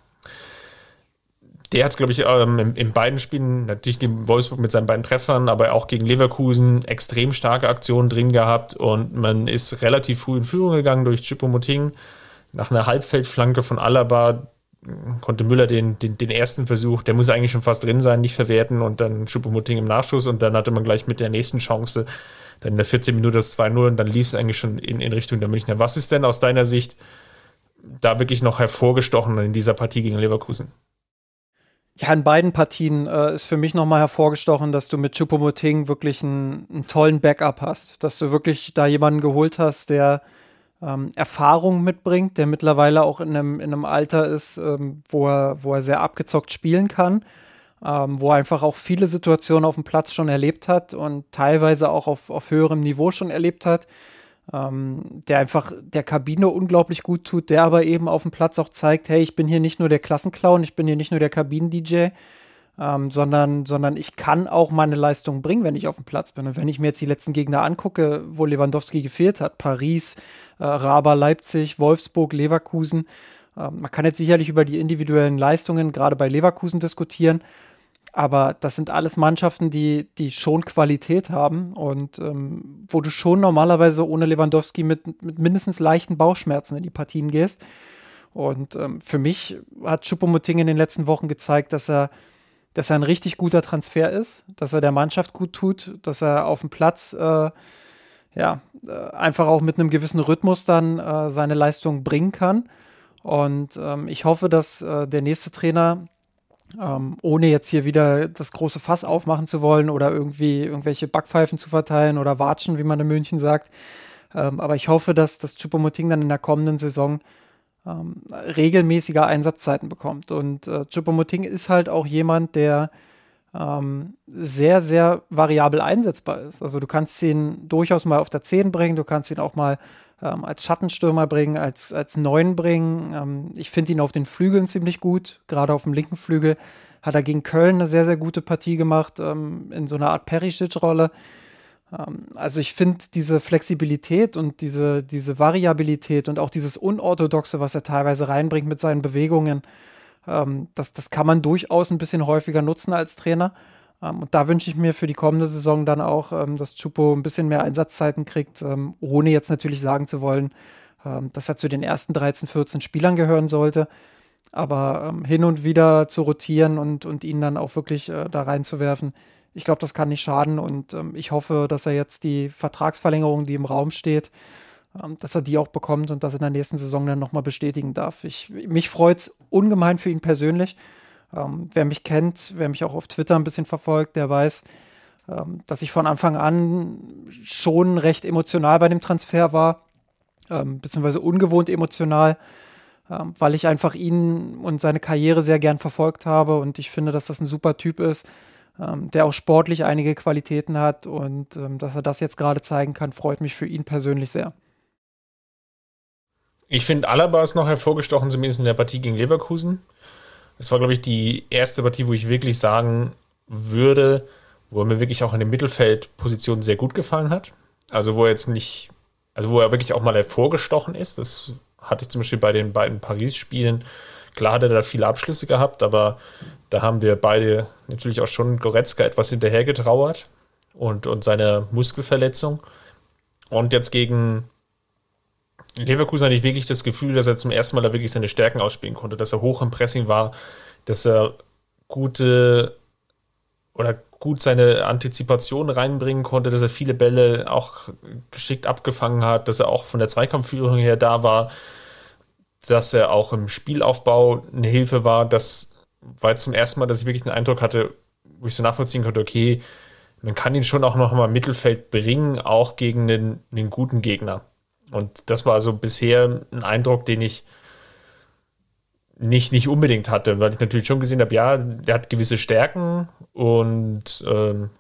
Der hat, glaube ich, in beiden Spielen, natürlich gegen Wolfsburg mit seinen beiden Treffern, aber auch gegen Leverkusen extrem starke Aktionen drin gehabt und man ist relativ früh in Führung gegangen durch Choupo-Moting. Nach einer Halbfeldflanke von Alaba konnte Müller den ersten Versuch, der muss eigentlich schon fast drin sein, nicht verwerten und dann Choupo-Moting im Nachschuss und dann hatte man gleich mit der nächsten Chance dann in der 14. Minute das 2-0 und dann lief es eigentlich schon in Richtung der Münchner. Was ist denn aus deiner Sicht da wirklich noch hervorgestochen in dieser Partie gegen Leverkusen? Ja, in beiden Partien ist für mich nochmal hervorgestochen, dass du mit Choupo-Moting wirklich einen tollen Backup hast, dass du wirklich da jemanden geholt hast, der Erfahrung mitbringt, der mittlerweile auch in einem Alter ist, wo er sehr abgezockt spielen kann, wo er einfach auch viele Situationen auf dem Platz schon erlebt hat und teilweise auch auf höherem Niveau schon erlebt hat, der einfach der Kabine unglaublich gut tut, der aber eben auf dem Platz auch zeigt, hey, ich bin hier nicht nur der Klassenclown, ich bin hier nicht nur der Kabinen-DJ, sondern ich kann auch meine Leistung bringen, wenn ich auf dem Platz bin. Und wenn ich mir jetzt die letzten Gegner angucke, wo Lewandowski gefehlt hat, Paris, Raber, Leipzig, Wolfsburg, Leverkusen, man kann jetzt sicherlich über die individuellen Leistungen, gerade bei Leverkusen, diskutieren, aber das sind alles Mannschaften, die schon Qualität haben und wo du schon normalerweise ohne Lewandowski mit mindestens leichten Bauchschmerzen in die Partien gehst. Und für mich hat Choupo-Moting in den letzten Wochen gezeigt, dass er ein richtig guter Transfer ist, dass er der Mannschaft gut tut, dass er auf dem Platz einfach auch mit einem gewissen Rhythmus dann seine Leistung bringen kann. Und ich hoffe, dass der nächste Trainer, ohne jetzt hier wieder das große Fass aufmachen zu wollen oder irgendwie irgendwelche Backpfeifen zu verteilen oder Watschen, wie man in München sagt, aber ich hoffe, dass Choupo-Moting dann in der kommenden Saison regelmäßiger Einsatzzeiten bekommt. Und Choupo-Moting ist halt auch jemand, der sehr, sehr variabel einsetzbar ist. Also du kannst ihn durchaus mal auf der 10 bringen, du kannst ihn auch mal als Schattenstürmer bringen, als 9 bringen. Ich finde ihn auf den Flügeln ziemlich gut, gerade auf dem linken Flügel. Hat er gegen Köln eine sehr, sehr gute Partie gemacht, in so einer Art Perisic-Rolle. Also ich finde diese Flexibilität und diese Variabilität und auch dieses Unorthodoxe, was er teilweise reinbringt mit seinen Bewegungen, das kann man durchaus ein bisschen häufiger nutzen als Trainer. Und da wünsche ich mir für die kommende Saison dann auch, dass Choupo ein bisschen mehr Einsatzzeiten kriegt, ohne jetzt natürlich sagen zu wollen, dass er zu den ersten 13, 14 Spielern gehören sollte. Aber hin und wieder zu rotieren und ihn dann auch wirklich da reinzuwerfen, ich glaube, das kann nicht schaden und ich hoffe, dass er jetzt die Vertragsverlängerung, die im Raum steht, dass er die auch bekommt und das in der nächsten Saison dann nochmal bestätigen darf. Mich freut es ungemein für ihn persönlich. Wer mich kennt, wer mich auch auf Twitter ein bisschen verfolgt, der weiß, dass ich von Anfang an schon recht emotional bei dem Transfer war, beziehungsweise ungewohnt emotional, weil ich einfach ihn und seine Karriere sehr gern verfolgt habe und ich finde, dass das ein super Typ ist, der auch sportlich einige Qualitäten hat und dass er das jetzt gerade zeigen kann, freut mich für ihn persönlich sehr. Ich finde, Alaba ist noch hervorgestochen, zumindest in der Partie gegen Leverkusen. Das war, glaube ich, die erste Partie, wo ich wirklich sagen würde, wo er mir wirklich auch in den Mittelfeldpositionen sehr gut gefallen hat. Also wo er jetzt nicht, also wo er wirklich auch mal hervorgestochen ist. Das hatte ich zum Beispiel bei den beiden Paris-Spielen. Klar hat er da viele Abschlüsse gehabt, aber da haben wir beide natürlich auch schon Goretzka etwas hinterhergetrauert und seine Muskelverletzung. Und jetzt gegen Leverkusen hatte ich wirklich das Gefühl, dass er zum ersten Mal da wirklich seine Stärken ausspielen konnte, dass er hoch im Pressing war, dass er gut seine Antizipation reinbringen konnte, dass er viele Bälle auch geschickt abgefangen hat, dass er auch von der Zweikampfführung her da war, dass er auch im Spielaufbau eine Hilfe war. Das war jetzt zum ersten Mal, dass ich wirklich den Eindruck hatte, wo ich so nachvollziehen konnte, okay, man kann ihn schon auch noch mal im Mittelfeld bringen, auch gegen einen guten Gegner. Und das war also bisher ein Eindruck, den ich nicht unbedingt hatte, weil ich natürlich schon gesehen habe, ja, der hat gewisse Stärken und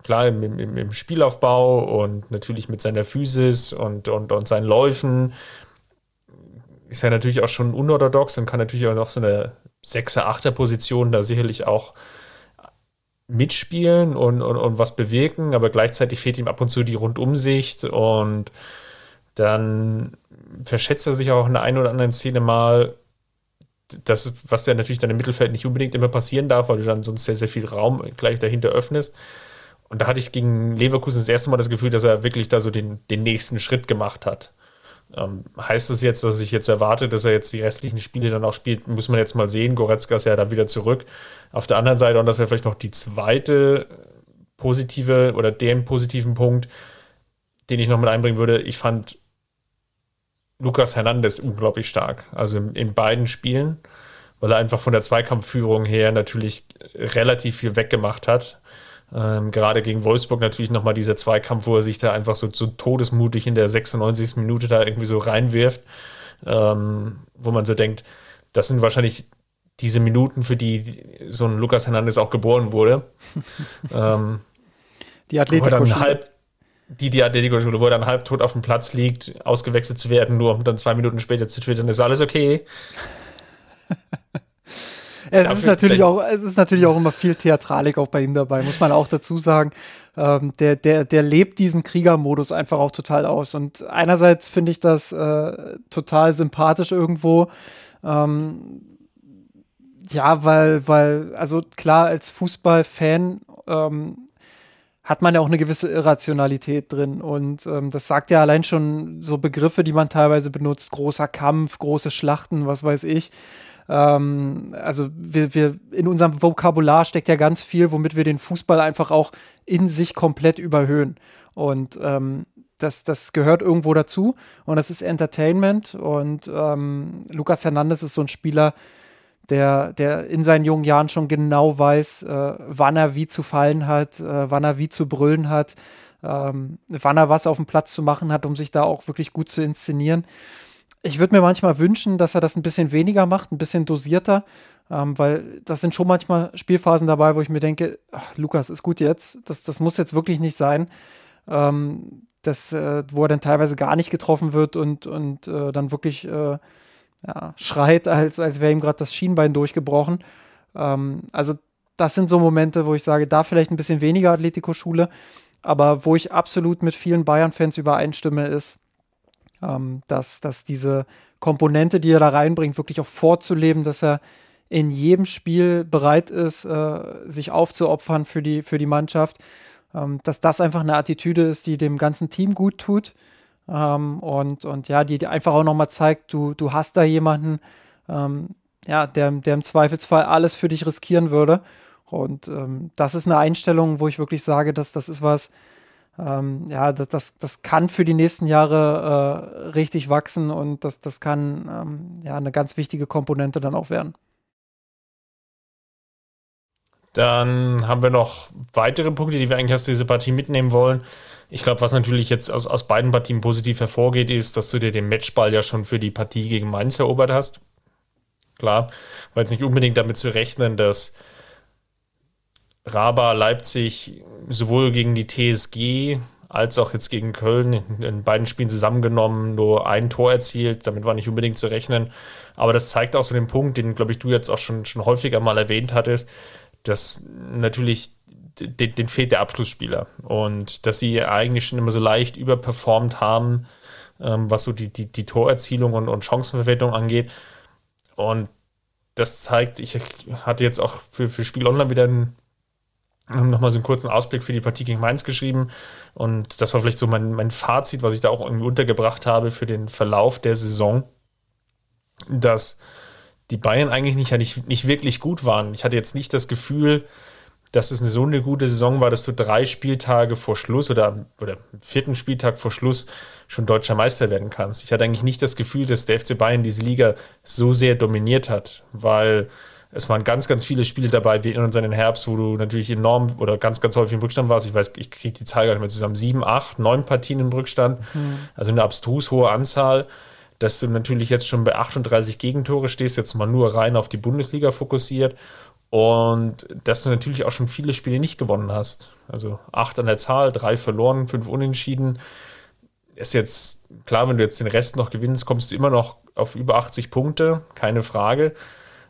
klar im Spielaufbau und natürlich mit seiner Physis und seinen Läufen ist er natürlich auch schon unorthodox und kann natürlich auch auf so eine 6er, 8er Position da sicherlich auch mitspielen und was bewirken, aber gleichzeitig fehlt ihm ab und zu die Rundumsicht und dann verschätzt er sich auch in der einen oder anderen Szene mal, das, was ja natürlich dann im Mittelfeld nicht unbedingt immer passieren darf, weil du dann sonst sehr, sehr viel Raum gleich dahinter öffnest. Und da hatte ich gegen Leverkusen das erste Mal das Gefühl, dass er wirklich da so den nächsten Schritt gemacht hat. Heißt das jetzt, dass ich jetzt erwarte, dass er jetzt die restlichen Spiele dann auch spielt, muss man jetzt mal sehen. Goretzka ist ja dann wieder zurück. Auf der anderen Seite, und das wäre vielleicht noch die zweite positive oder den positiven Punkt, den ich noch mit einbringen würde, ich fand Lukas Hernandez unglaublich stark, also in beiden Spielen, weil er einfach von der Zweikampfführung her natürlich relativ viel weggemacht hat. Gerade gegen Wolfsburg natürlich nochmal dieser Zweikampf, wo er sich da einfach so todesmutig in der 96. Minute da irgendwie so reinwirft, wo man so denkt, das sind wahrscheinlich diese Minuten, für die so ein Lukas Hernandez auch geboren wurde. Die Atletico-Schule. Die Atletico-Schule, wo er dann halbtot auf dem Platz liegt, ausgewechselt zu werden, nur um dann 2 Minuten später zu twittern, ist alles okay. Es ist natürlich auch immer viel Theatralik auch bei ihm dabei, muss man auch dazu sagen. Der lebt diesen Kriegermodus einfach auch total aus. Und einerseits finde ich das total sympathisch irgendwo. Ja, weil, also klar, als Fußballfan hat man ja auch eine gewisse Irrationalität drin. Und das sagt ja allein schon so Begriffe, die man teilweise benutzt. Großer Kampf, große Schlachten, was weiß ich. Also wir in unserem Vokabular steckt ja ganz viel, womit wir den Fußball einfach auch in sich komplett überhöhen. Und das gehört irgendwo dazu. Und das ist Entertainment. Und Lukas Hernandez ist so ein Spieler, der in seinen jungen Jahren schon genau weiß, wann er wie zu fallen hat, wann er wie zu brüllen hat, wann er was auf dem Platz zu machen hat, um sich da auch wirklich gut zu inszenieren. Ich würde mir manchmal wünschen, dass er das ein bisschen weniger macht, ein bisschen dosierter, weil das sind schon manchmal Spielphasen dabei, wo ich mir denke, ach, Lukas, ist gut jetzt, das muss jetzt wirklich nicht sein. Wo er dann teilweise gar nicht getroffen wird und dann wirklich schreit, als wäre ihm gerade das Schienbein durchgebrochen. Also das sind so Momente, wo ich sage, da vielleicht ein bisschen weniger Atletico-Schule, aber wo ich absolut mit vielen Bayern-Fans übereinstimme, ist, dass diese Komponente, die er da reinbringt, wirklich auch vorzuleben, dass er in jedem Spiel bereit ist, sich aufzuopfern für die Mannschaft, dass das einfach eine Attitüde ist, die dem ganzen Team gut tut. Und ja, die einfach auch nochmal zeigt, du hast da jemanden, der im Zweifelsfall alles für dich riskieren würde. Und das ist eine Einstellung, wo ich wirklich sage, dass das ist was, das kann für die nächsten Jahre richtig wachsen und das kann eine ganz wichtige Komponente dann auch werden. Dann haben wir noch weitere Punkte, die wir eigentlich aus dieser Partie mitnehmen wollen. Ich glaube, was natürlich jetzt aus beiden Partien positiv hervorgeht, ist, dass du dir den Matchball ja schon für die Partie gegen Mainz erobert hast. Klar, weil es nicht unbedingt damit zu rechnen, dass Raba Leipzig sowohl gegen die TSG als auch jetzt gegen Köln in beiden Spielen zusammengenommen nur ein Tor erzielt. Damit war nicht unbedingt zu rechnen. Aber das zeigt auch so den Punkt, den, glaube ich, du jetzt auch schon häufiger mal erwähnt hattest, dass natürlich den fehlt der Abschlussspieler. Und dass sie eigentlich schon immer so leicht überperformt haben, was so die Torerzielung und Chancenverwertung angeht. Und das zeigt, ich hatte jetzt auch für Spiel Online wieder nochmal so einen kurzen Ausblick für die Partie gegen Mainz geschrieben. Und das war vielleicht so mein Fazit, was ich da auch irgendwie untergebracht habe für den Verlauf der Saison, dass die Bayern eigentlich nicht wirklich gut waren. Ich hatte jetzt nicht das Gefühl, dass es so eine gute Saison war, dass du 3 Spieltage vor Schluss oder am 4. Spieltag vor Schluss schon deutscher Meister werden kannst. Ich hatte eigentlich nicht das Gefühl, dass der FC Bayern diese Liga so sehr dominiert hat, weil es waren ganz, ganz viele Spiele dabei, wie in unseren Herbst, wo du natürlich enorm oder ganz, ganz häufig im Rückstand warst. Ich weiß, ich kriege die Zahl gar nicht mehr zusammen. 7, 8, 9 Partien im Rückstand. Also eine abstrus hohe Anzahl, dass du natürlich jetzt schon bei 38 Gegentore stehst, jetzt mal nur rein auf die Bundesliga fokussiert. Und dass du natürlich auch schon viele Spiele nicht gewonnen hast. Also 8 an der Zahl, 3 verloren, 5 unentschieden. Ist jetzt klar, wenn du jetzt den Rest noch gewinnst, kommst du immer noch auf über 80 Punkte, keine Frage.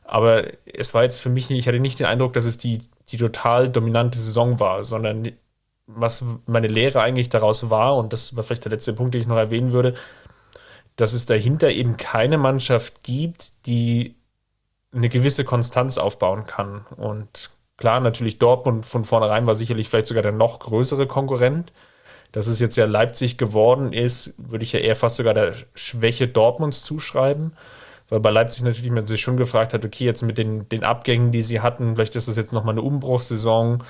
Aber es war jetzt für mich nicht, ich hatte nicht den Eindruck, dass es die total dominante Saison war, sondern was meine Lehre eigentlich daraus war, und das war vielleicht der letzte Punkt, den ich noch erwähnen würde, dass es dahinter eben keine Mannschaft gibt, die eine gewisse Konstanz aufbauen kann. Und klar, natürlich Dortmund von vornherein war sicherlich vielleicht sogar der noch größere Konkurrent. Dass es jetzt ja Leipzig geworden ist, würde ich ja eher fast sogar der Schwäche Dortmunds zuschreiben, weil bei Leipzig natürlich man sich schon gefragt hat, okay, jetzt mit den Abgängen, die sie hatten, vielleicht ist das jetzt nochmal eine Umbruchssaison,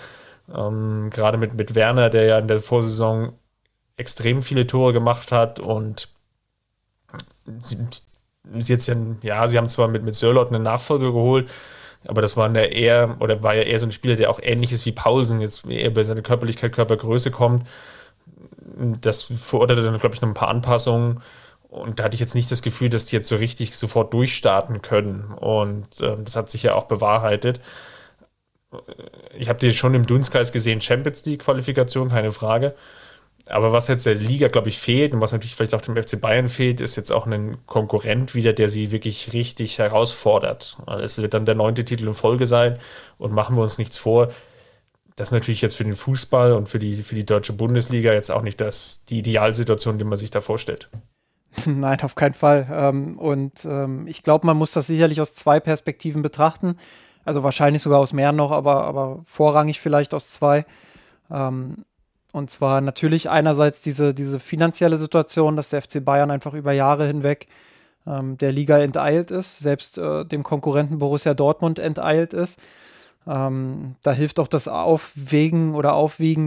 gerade mit Werner, der ja in der Vorsaison extrem viele Tore gemacht hat und sie haben zwar mit Sörloth eine Nachfolge geholt, aber das war ja eher so ein Spieler, der auch ähnliches wie Paulsen jetzt eher bei seiner Körperlichkeit, Körpergröße kommt. Das forderte dann, glaube ich, noch ein paar Anpassungen. Und da hatte ich jetzt nicht das Gefühl, dass die jetzt so richtig sofort durchstarten können. Und das hat sich ja auch bewahrheitet. Ich habe die schon im Dunstkreis gesehen, Champions League-Qualifikation, keine Frage. Aber was jetzt der Liga, glaube ich, fehlt und was natürlich vielleicht auch dem FC Bayern fehlt, ist jetzt auch ein Konkurrent wieder, der sie wirklich richtig herausfordert. Es wird dann der 9. Titel in Folge sein und machen wir uns nichts vor. Das ist natürlich jetzt für den Fußball und für die deutsche Bundesliga jetzt auch nicht die Idealsituation, die man sich da vorstellt. Nein, auf keinen Fall. Und ich glaube, man muss das sicherlich aus 2 Perspektiven betrachten. Also wahrscheinlich sogar aus mehr noch, aber vorrangig vielleicht aus 2. Und zwar natürlich einerseits diese finanzielle Situation, dass der FC Bayern einfach über Jahre hinweg der Liga enteilt ist, selbst dem Konkurrenten Borussia Dortmund enteilt ist. Da hilft auch das Aufwiegen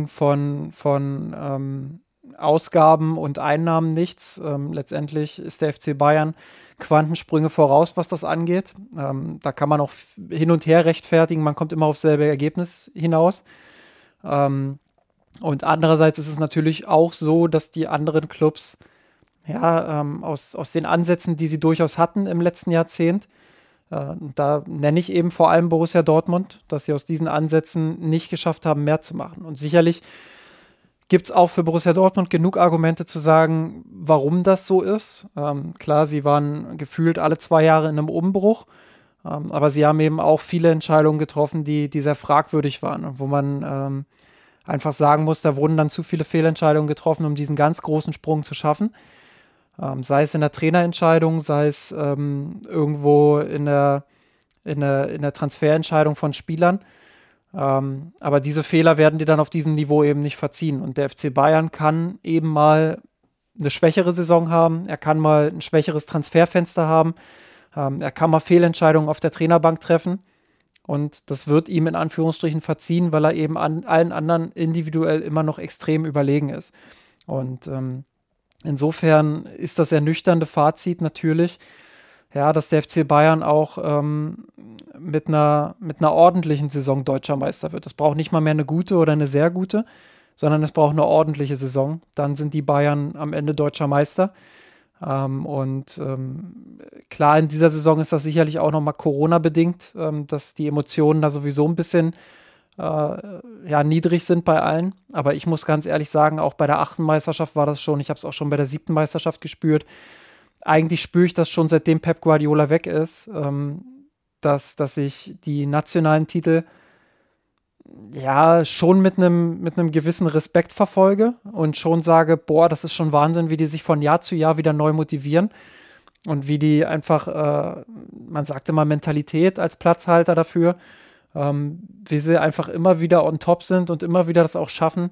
von Ausgaben und Einnahmen nichts. Letztendlich ist der FC Bayern Quantensprünge voraus, was das angeht. Da kann man auch hin und her rechtfertigen, man kommt immer aufs selbe Ergebnis hinaus. Und andererseits ist es natürlich auch so, dass die anderen Clubs aus den Ansätzen, die sie durchaus hatten im letzten Jahrzehnt, da nenne ich eben vor allem Borussia Dortmund, dass sie aus diesen Ansätzen nicht geschafft haben, mehr zu machen. Und sicherlich gibt es auch für Borussia Dortmund genug Argumente zu sagen, warum das so ist. Klar, sie waren gefühlt alle 2 Jahre in einem Umbruch, aber sie haben eben auch viele Entscheidungen getroffen, die sehr fragwürdig waren und wo man einfach sagen muss, da wurden dann zu viele Fehlentscheidungen getroffen, um diesen ganz großen Sprung zu schaffen. Sei es in der Trainerentscheidung, sei es irgendwo in der Transferentscheidung von Spielern. Aber diese Fehler werden dir dann auf diesem Niveau eben nicht verziehen. Und der FC Bayern kann eben mal eine schwächere Saison haben, er kann mal ein schwächeres Transferfenster haben, er kann mal Fehlentscheidungen auf der Trainerbank treffen. Und das wird ihm in Anführungsstrichen verziehen, weil er eben an allen anderen individuell immer noch extrem überlegen ist. Und insofern ist das ernüchternde Fazit natürlich, dass der FC Bayern auch mit einer ordentlichen Saison deutscher Meister wird. Es braucht nicht mal mehr eine gute oder eine sehr gute, sondern es braucht eine ordentliche Saison. Dann sind die Bayern am Ende deutscher Meister. Klar, in dieser Saison ist das sicherlich auch nochmal Corona-bedingt, dass die Emotionen da sowieso ein bisschen ja, niedrig sind bei allen. Aber ich muss ganz ehrlich sagen, auch bei der 8. Meisterschaft war das schon, ich habe es auch schon bei der 7. Meisterschaft gespürt. Eigentlich spüre ich das schon, seitdem Pep Guardiola weg ist, dass ich die nationalen Titel ja schon mit einem gewissen Respekt verfolge und schon sage, boah, das ist schon Wahnsinn, wie die sich von Jahr zu Jahr wieder neu motivieren und wie die einfach, man sagt immer Mentalität als Platzhalter dafür, wie sie einfach immer wieder on top sind und immer wieder das auch schaffen,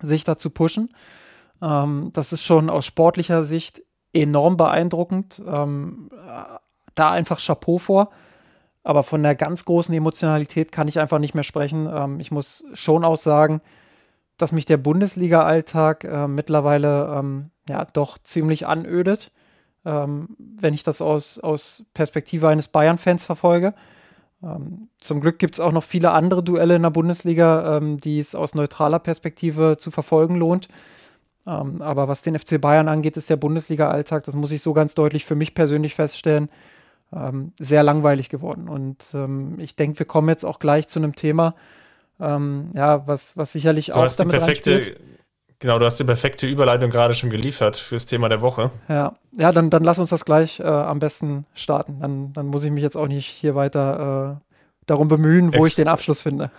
sich da zu pushen. Das ist schon aus sportlicher Sicht enorm beeindruckend. Da einfach Chapeau vor. Aber von der ganz großen Emotionalität kann ich einfach nicht mehr sprechen. Ich muss schon auch sagen, dass mich der Bundesliga-Alltag mittlerweile ja, doch ziemlich anödet, wenn ich das aus Perspektive eines Bayern-Fans verfolge. Zum Glück gibt es auch noch viele andere Duelle in der Bundesliga, die es aus neutraler Perspektive zu verfolgen lohnt. Aber was den FC Bayern angeht, ist der Bundesliga-Alltag, das muss ich so ganz deutlich für mich persönlich feststellen, sehr langweilig geworden. Und ich denke, wir kommen jetzt auch gleich zu einem Thema, ja, was sicherlich du auch hast damit reinspielt. Genau, du hast die perfekte Überleitung gerade schon geliefert fürs Thema der Woche. Ja, dann lass uns das gleich am besten starten. Dann muss ich mich jetzt auch nicht hier weiter darum bemühen, wo ich den Abschluss finde.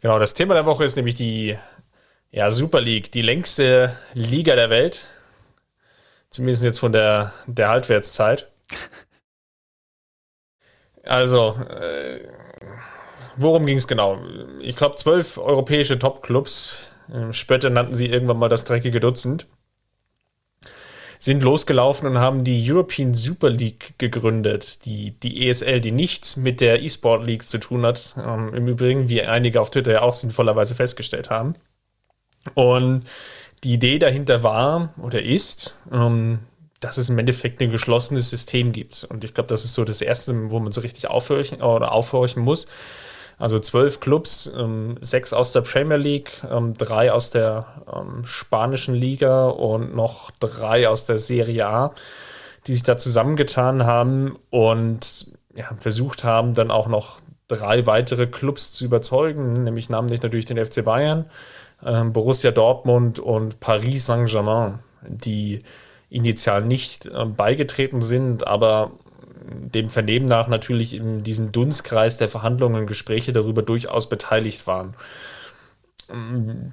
Genau, das Thema der Woche ist nämlich die Super League, die längste Liga der Welt. Zumindest jetzt von der Halbwertszeit. Also, worum ging es genau? Ich glaube, 12 europäische Top-Clubs, später nannten sie irgendwann mal das dreckige Dutzend, sind losgelaufen und haben die European Super League gegründet, die ESL, die nichts mit der E-Sport League zu tun hat, im Übrigen, wie einige auf Twitter ja auch sinnvollerweise festgestellt haben. Und die Idee dahinter war oder ist, dass es im Endeffekt ein geschlossenes System gibt. Und ich glaube, das ist so das Erste, wo man so richtig aufhorchen muss. Also 12 Clubs, 6 aus der Premier League, 3 aus der spanischen Liga und noch 3 aus der Serie A, die sich da zusammengetan haben und ja, versucht haben, dann auch noch 3 weitere Clubs zu überzeugen, nämlich namentlich natürlich den FC Bayern, Borussia Dortmund und Paris Saint-Germain, die initial nicht beigetreten sind, aber dem Vernehmen nach natürlich in diesem Dunstkreis der Verhandlungen und Gespräche darüber durchaus beteiligt waren.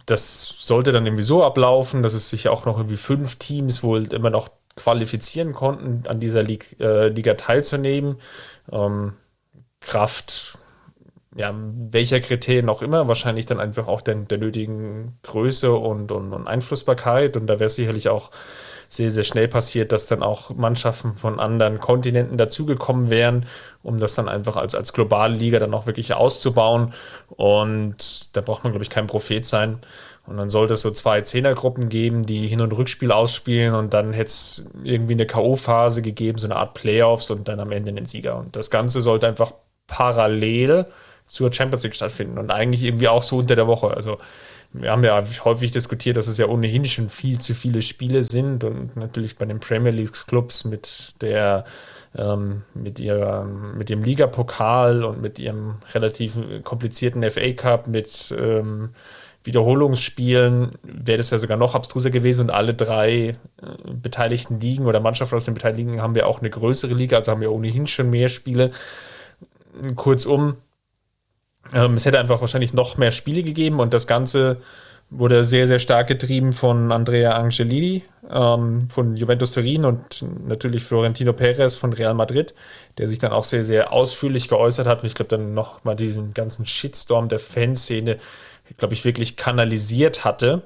Das sollte dann irgendwie so ablaufen, dass es sich auch noch irgendwie 5 Teams wohl immer noch qualifizieren konnten, an dieser Liga teilzunehmen. Kraft welcher Kriterien auch immer, wahrscheinlich dann einfach auch der nötigen Größe und Einflussbarkeit. Und da wäre es sicherlich auch sehr, sehr schnell passiert, dass dann auch Mannschaften von anderen Kontinenten dazugekommen wären, um das dann einfach als globale Liga dann auch wirklich auszubauen. Und da braucht man, glaube ich, kein Prophet sein. Und dann sollte es so 2 Zehnergruppen geben, die Hin- und Rückspiel ausspielen, und dann hätte es irgendwie eine K.O.-Phase gegeben, so eine Art Playoffs und dann am Ende den Sieger. Und das Ganze sollte einfach parallel zur Champions League stattfinden und eigentlich irgendwie auch so unter der Woche. Also wir haben ja häufig diskutiert, dass es ja ohnehin schon viel zu viele Spiele sind und natürlich bei den Premier League Clubs mit mit ihrem Ligapokal und mit ihrem relativ komplizierten FA Cup mit Wiederholungsspielen wäre das ja sogar noch abstruser gewesen, und alle 3 beteiligten Ligen oder Mannschaften aus den beteiligten Ligen haben wir auch eine größere Liga, also haben wir ohnehin schon mehr Spiele. Kurzum, es hätte einfach wahrscheinlich noch mehr Spiele gegeben, und das Ganze wurde sehr, sehr stark getrieben von Andrea Agnelli von Juventus Turin und natürlich Florentino Perez von Real Madrid, der sich dann auch sehr, sehr ausführlich geäußert hat. Und ich glaube, dann nochmal diesen ganzen Shitstorm der Fanszene, glaube ich, wirklich kanalisiert hatte.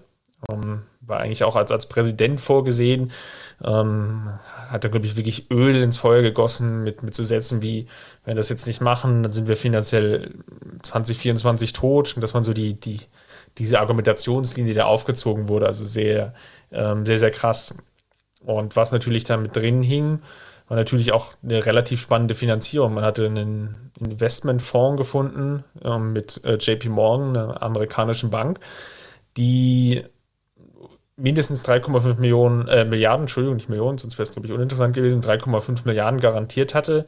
War eigentlich auch als Präsident vorgesehen. Hat er, glaube ich, wirklich Öl ins Feuer gegossen mit so Sätzen wie, wenn wir das jetzt nicht machen, dann sind wir finanziell 2024 tot. Und das waren so diese Argumentationslinie, die da aufgezogen wurde, also sehr, sehr, sehr krass. Und was natürlich da mit drin hing, war natürlich auch eine relativ spannende Finanzierung. Man hatte einen Investmentfonds gefunden mit JP Morgan, einer amerikanischen Bank, die mindestens 3,5 Milliarden garantiert hatte.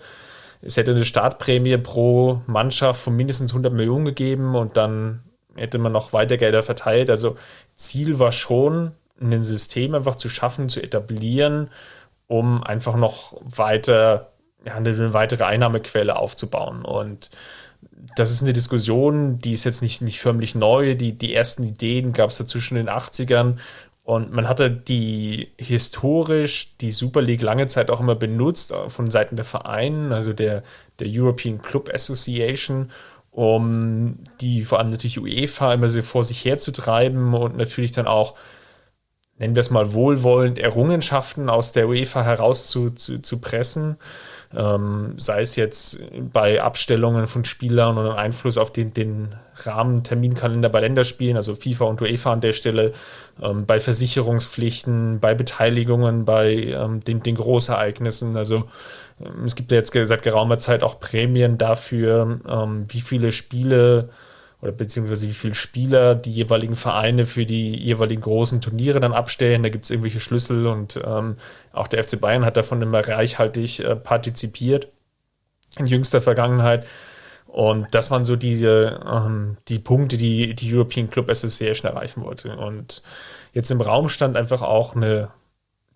Es hätte eine Startprämie pro Mannschaft von mindestens 100 Millionen gegeben und dann hätte man noch weiter Gelder verteilt. Also Ziel war schon, ein System einfach zu schaffen, zu etablieren, um einfach noch weiter, ja, eine weitere Einnahmequelle aufzubauen. Und das ist eine Diskussion, die ist jetzt nicht förmlich neu. Die ersten Ideen gab es da zwischen den 80ern. Und man hatte historisch die Super League lange Zeit auch immer benutzt von Seiten der Vereinen, also der European Club Association, um die vor allem natürlich UEFA immer so vor sich herzutreiben und natürlich dann auch, nennen wir es mal wohlwollend, Errungenschaften aus der UEFA heraus zu pressen, sei es jetzt bei Abstellungen von Spielern oder Einfluss auf den Rahmenterminkalender bei Länderspielen, also FIFA und UEFA an der Stelle, bei Versicherungspflichten, bei Beteiligungen, bei den Großereignissen. Also es gibt ja jetzt seit geraumer Zeit auch Prämien dafür, wie viele Spiele oder beziehungsweise wie viele Spieler die jeweiligen Vereine für die jeweiligen großen Turniere dann abstellen. Da gibt es irgendwelche Schlüssel und auch der FC Bayern hat davon immer reichhaltig partizipiert in jüngster Vergangenheit. Und das waren so die Punkte, die die European Club Association erreichen wollte. Und jetzt im Raum stand einfach auch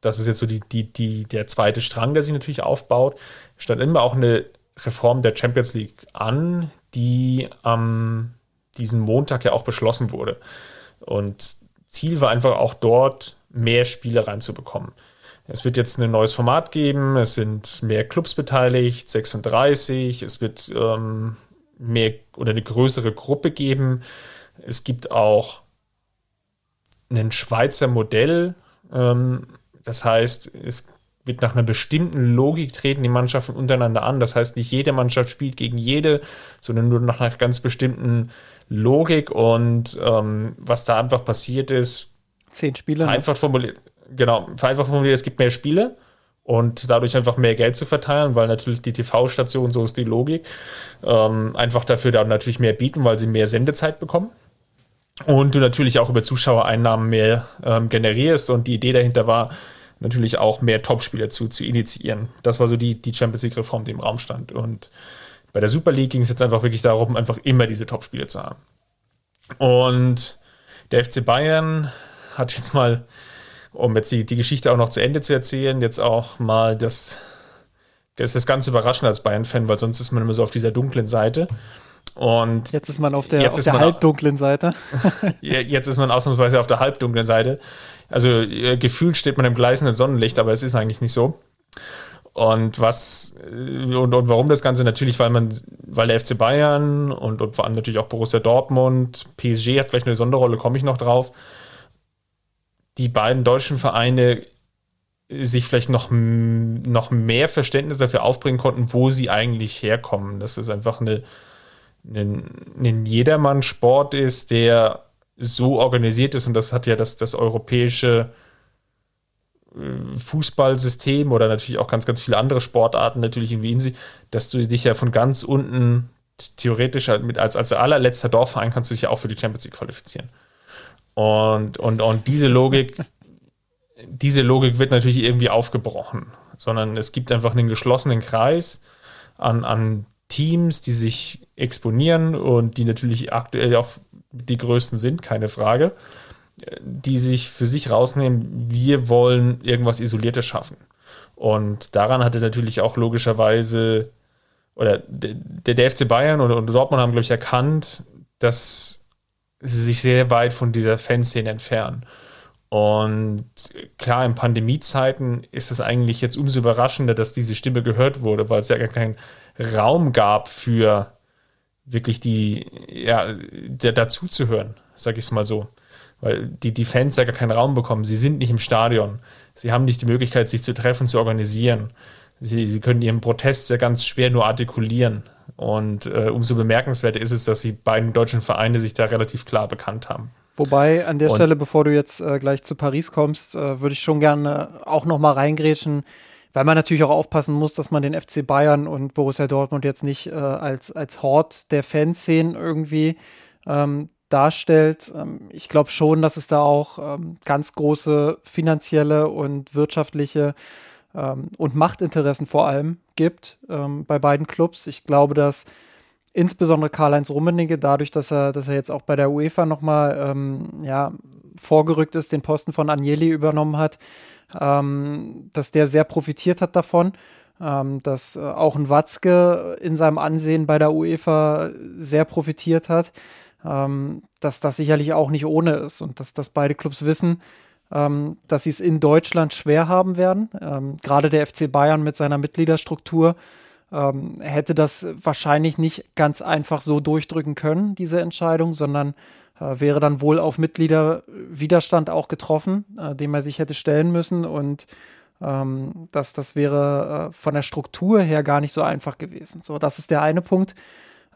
das ist jetzt so der zweite Strang, der sich natürlich aufbaut, stand immer auch eine Reform der Champions League an, die am diesen Montag ja auch beschlossen wurde. Und Ziel war einfach auch dort, mehr Spiele reinzubekommen. Es wird jetzt ein neues Format geben, es sind mehr Clubs beteiligt, 36, es wird mehr oder eine größere Gruppe geben. Es gibt auch ein Schweizer Modell, das heißt, es wird nach einer bestimmten Logik treten die Mannschaften untereinander an. Das heißt, nicht jede Mannschaft spielt gegen jede, sondern nur nach einer ganz bestimmten Logik. Und was da einfach passiert ist, 10 Spiele. Vereinfacht formuliert, es gibt mehr Spiele und dadurch einfach mehr Geld zu verteilen, weil natürlich die TV-Station, so ist die Logik, einfach dafür dann natürlich mehr bieten, weil sie mehr Sendezeit bekommen. Und du natürlich auch über Zuschauereinnahmen mehr generierst. Und die Idee dahinter war, natürlich auch mehr Topspieler zu initiieren. Das war so die Champions-League-Reform, die im Raum stand. Und bei der Super League ging es jetzt einfach wirklich darum, einfach immer diese Topspieler zu haben. Und der FC Bayern hat jetzt mal, um jetzt die Geschichte auch noch zu Ende zu erzählen, jetzt auch mal das Ganze überraschend als Bayern-Fan, weil sonst ist man immer so auf dieser dunklen Seite. Und jetzt ist man auf der halbdunklen Seite. Jetzt ist man ausnahmsweise auf der halbdunklen Seite. Also gefühlt steht man im gleißenden Sonnenlicht, aber es ist eigentlich nicht so. Und warum das Ganze? Natürlich, weil der FC Bayern und vor allem natürlich auch Borussia Dortmund, PSG hat gleich eine Sonderrolle, komme ich noch drauf, die beiden deutschen Vereine sich vielleicht noch mehr Verständnis dafür aufbringen konnten, wo sie eigentlich herkommen. Das ist einfach ein Jedermann-Sport ist, der so organisiert ist, und das hat ja das europäische Fußballsystem oder natürlich auch ganz, ganz viele andere Sportarten natürlich irgendwie in sich, dass du dich ja von ganz unten theoretisch halt als allerletzter Dorfverein kannst du dich ja auch für die Champions League qualifizieren. Und diese Logik wird natürlich irgendwie aufgebrochen, sondern es gibt einfach einen geschlossenen Kreis an Teams, die sich exponieren und die natürlich aktuell auch die größten sind, keine Frage, die sich für sich rausnehmen, wir wollen irgendwas Isoliertes schaffen. Und daran hatte natürlich auch logischerweise, oder der FC Bayern und Dortmund haben, glaube ich, erkannt, dass sie sich sehr weit von dieser Fanszene entfernen. Und klar, in Pandemiezeiten ist es eigentlich jetzt umso überraschender, dass diese Stimme gehört wurde, weil es ja gar keinen Raum gab für wirklich dazuzuhören, sag ich es mal so. Weil die Fans ja gar keinen Raum bekommen. Sie sind nicht im Stadion. Sie haben nicht die Möglichkeit, sich zu treffen, zu organisieren. Sie können ihren Protest ja ganz schwer nur artikulieren. Und umso bemerkenswerter ist es, dass die beiden deutschen Vereine sich da relativ klar bekannt haben. Wobei, an der Stelle, bevor du jetzt gleich zu Paris kommst, würde ich schon gerne auch nochmal reingrätschen, weil man natürlich auch aufpassen muss, dass man den FC Bayern und Borussia Dortmund jetzt nicht als Hort der Fanszenen irgendwie darstellt. Ich glaube schon, dass es da auch ganz große finanzielle und wirtschaftliche und Machtinteressen vor allem gibt bei beiden Clubs. Ich glaube, dass insbesondere Karl-Heinz Rummenigge, dadurch, dass er jetzt auch bei der UEFA nochmal vorgerückt ist, den Posten von Agnelli übernommen hat, dass der sehr profitiert hat davon, dass auch ein Watzke in seinem Ansehen bei der UEFA sehr profitiert hat, dass das sicherlich auch nicht ohne ist und dass das beide Clubs wissen, dass sie es in Deutschland schwer haben werden. Gerade der FC Bayern mit seiner Mitgliederstruktur hätte das wahrscheinlich nicht ganz einfach so durchdrücken können, diese Entscheidung, sondern wäre dann wohl auf Mitgliederwiderstand auch getroffen, dem er sich hätte stellen müssen, und das wäre von der Struktur her gar nicht so einfach gewesen. So, das ist der eine Punkt.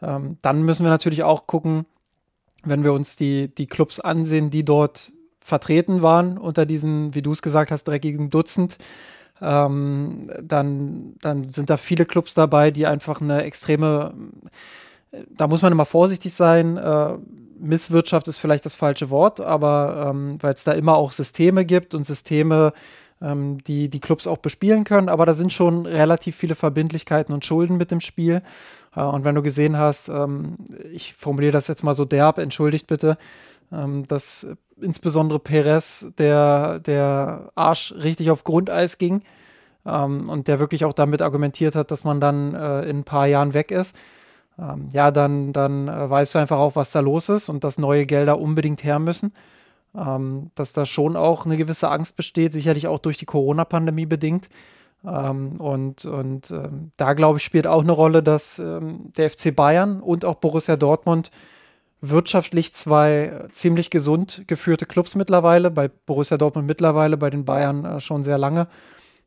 Dann müssen wir natürlich auch gucken, wenn wir uns die Clubs ansehen, die dort vertreten waren unter diesen, wie du es gesagt hast, dreckigen Dutzend, dann sind da viele Clubs dabei, die einfach eine extreme, da muss man immer vorsichtig sein, Misswirtschaft ist vielleicht das falsche Wort, aber weil es da immer auch Systeme gibt und Systeme, die die Clubs auch bespielen können, aber da sind schon relativ viele Verbindlichkeiten und Schulden mit dem Spiel. Und wenn du gesehen hast, ich formuliere das jetzt mal so derb, entschuldigt bitte, dass insbesondere Perez der Arsch richtig auf Grundeis ging und der wirklich auch damit argumentiert hat, dass man dann in ein paar Jahren weg ist. Dann weißt du einfach auch, was da los ist und dass neue Gelder unbedingt her müssen. Dass da schon auch eine gewisse Angst besteht, sicherlich auch durch die Corona-Pandemie bedingt. Da, glaube ich, spielt auch eine Rolle, dass der FC Bayern und auch Borussia Dortmund wirtschaftlich zwei ziemlich gesund geführte Clubs mittlerweile, bei Borussia Dortmund mittlerweile, bei den Bayern schon sehr lange,